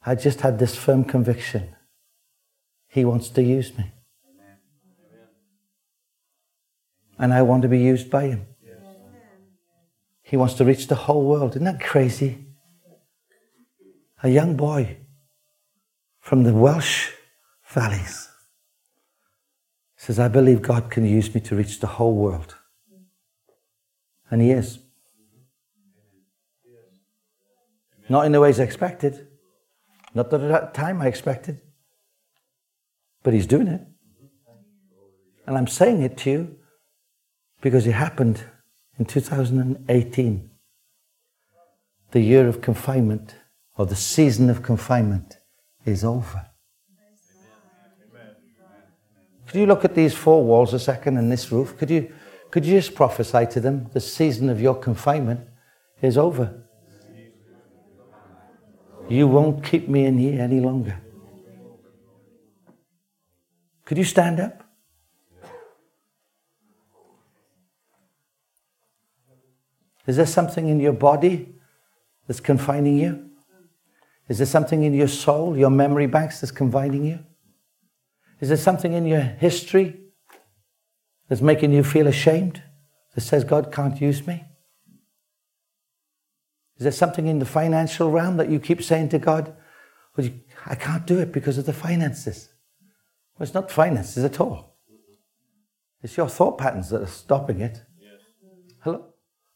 I just had this firm conviction. He wants to use me. Amen. And I want to be used by him. Yes. He wants to reach the whole world. Isn't that crazy? A young boy from the Welsh valleys says, I believe God can use me to reach the whole world. And he is. Not in the ways I expected. Not at that time I expected. But he's doing it. And I'm saying it to you because it happened in 2018. The year of confinement, or the season of confinement, is over. Could you look at these four walls a second and this roof? Could you just prophesy to them, the season of your confinement is over. You won't keep me in here any longer. Could you stand up? Is there something in your body that's confining you? Is there something in your soul, your memory banks, that's confining you? Is there something in your history that's making you feel ashamed, that says God can't use me? Is there something in the financial realm that you keep saying to God, well, I can't do it because of the finances? Well, it's not finances at all. It's your thought patterns that are stopping it. Yes. Hello?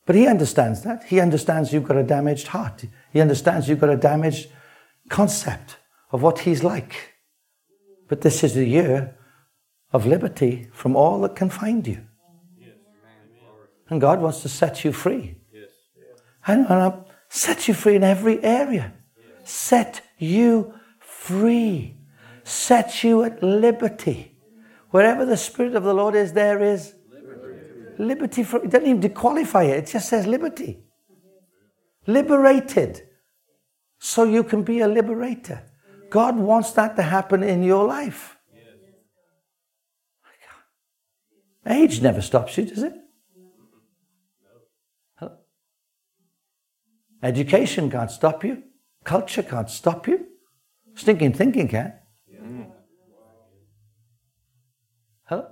But he understands that. He understands you've got a damaged heart. He understands you've got a damaged concept of what he's like. But this is the year of liberty from all that confined you. Yes. And God wants to set you free. Yes. And I'll set you free in every area. Yes. Set you free. Set you at liberty. Wherever the Spirit of the Lord is, there is liberty. It doesn't even dequalify it. It just says liberty. Liberated. So you can be a liberator. God wants that to happen in your life. Age never stops you, does it? Education can't stop you. Culture can't stop you. Stinking thinking can. Hello?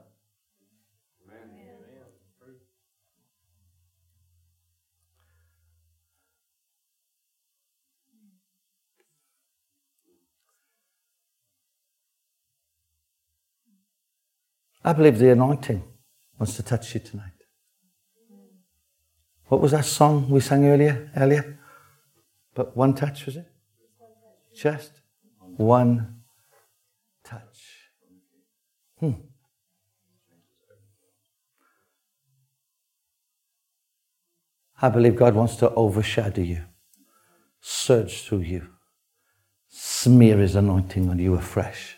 I believe the anointing wants to touch you tonight. What was that song we sang earlier, Elliot? But one touch, was it? Just one touch. I believe God wants to overshadow you, surge through you, smear his anointing on you afresh,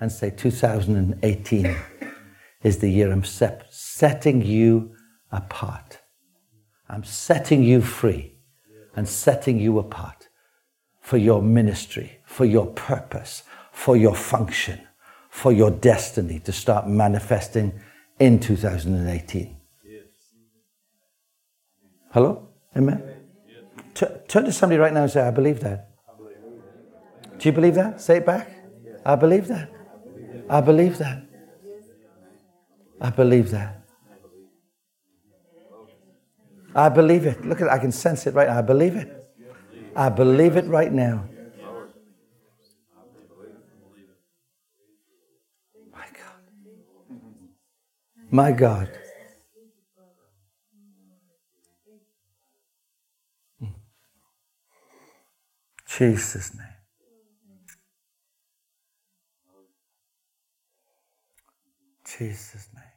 and say 2018 is the year I'm setting you apart. I'm setting you free and setting you apart for your ministry, for your purpose, for your function, for your destiny to start manifesting in 2018. Yes. Hello? Amen? Yes. Turn to somebody right now and say, I believe that. Do you believe that? Say it back. I believe that. I believe that. I believe that. I believe it. Look at it. I can sense it right now. I believe it. I believe it right now. My God. My God. Jesus' name. Jesus' name.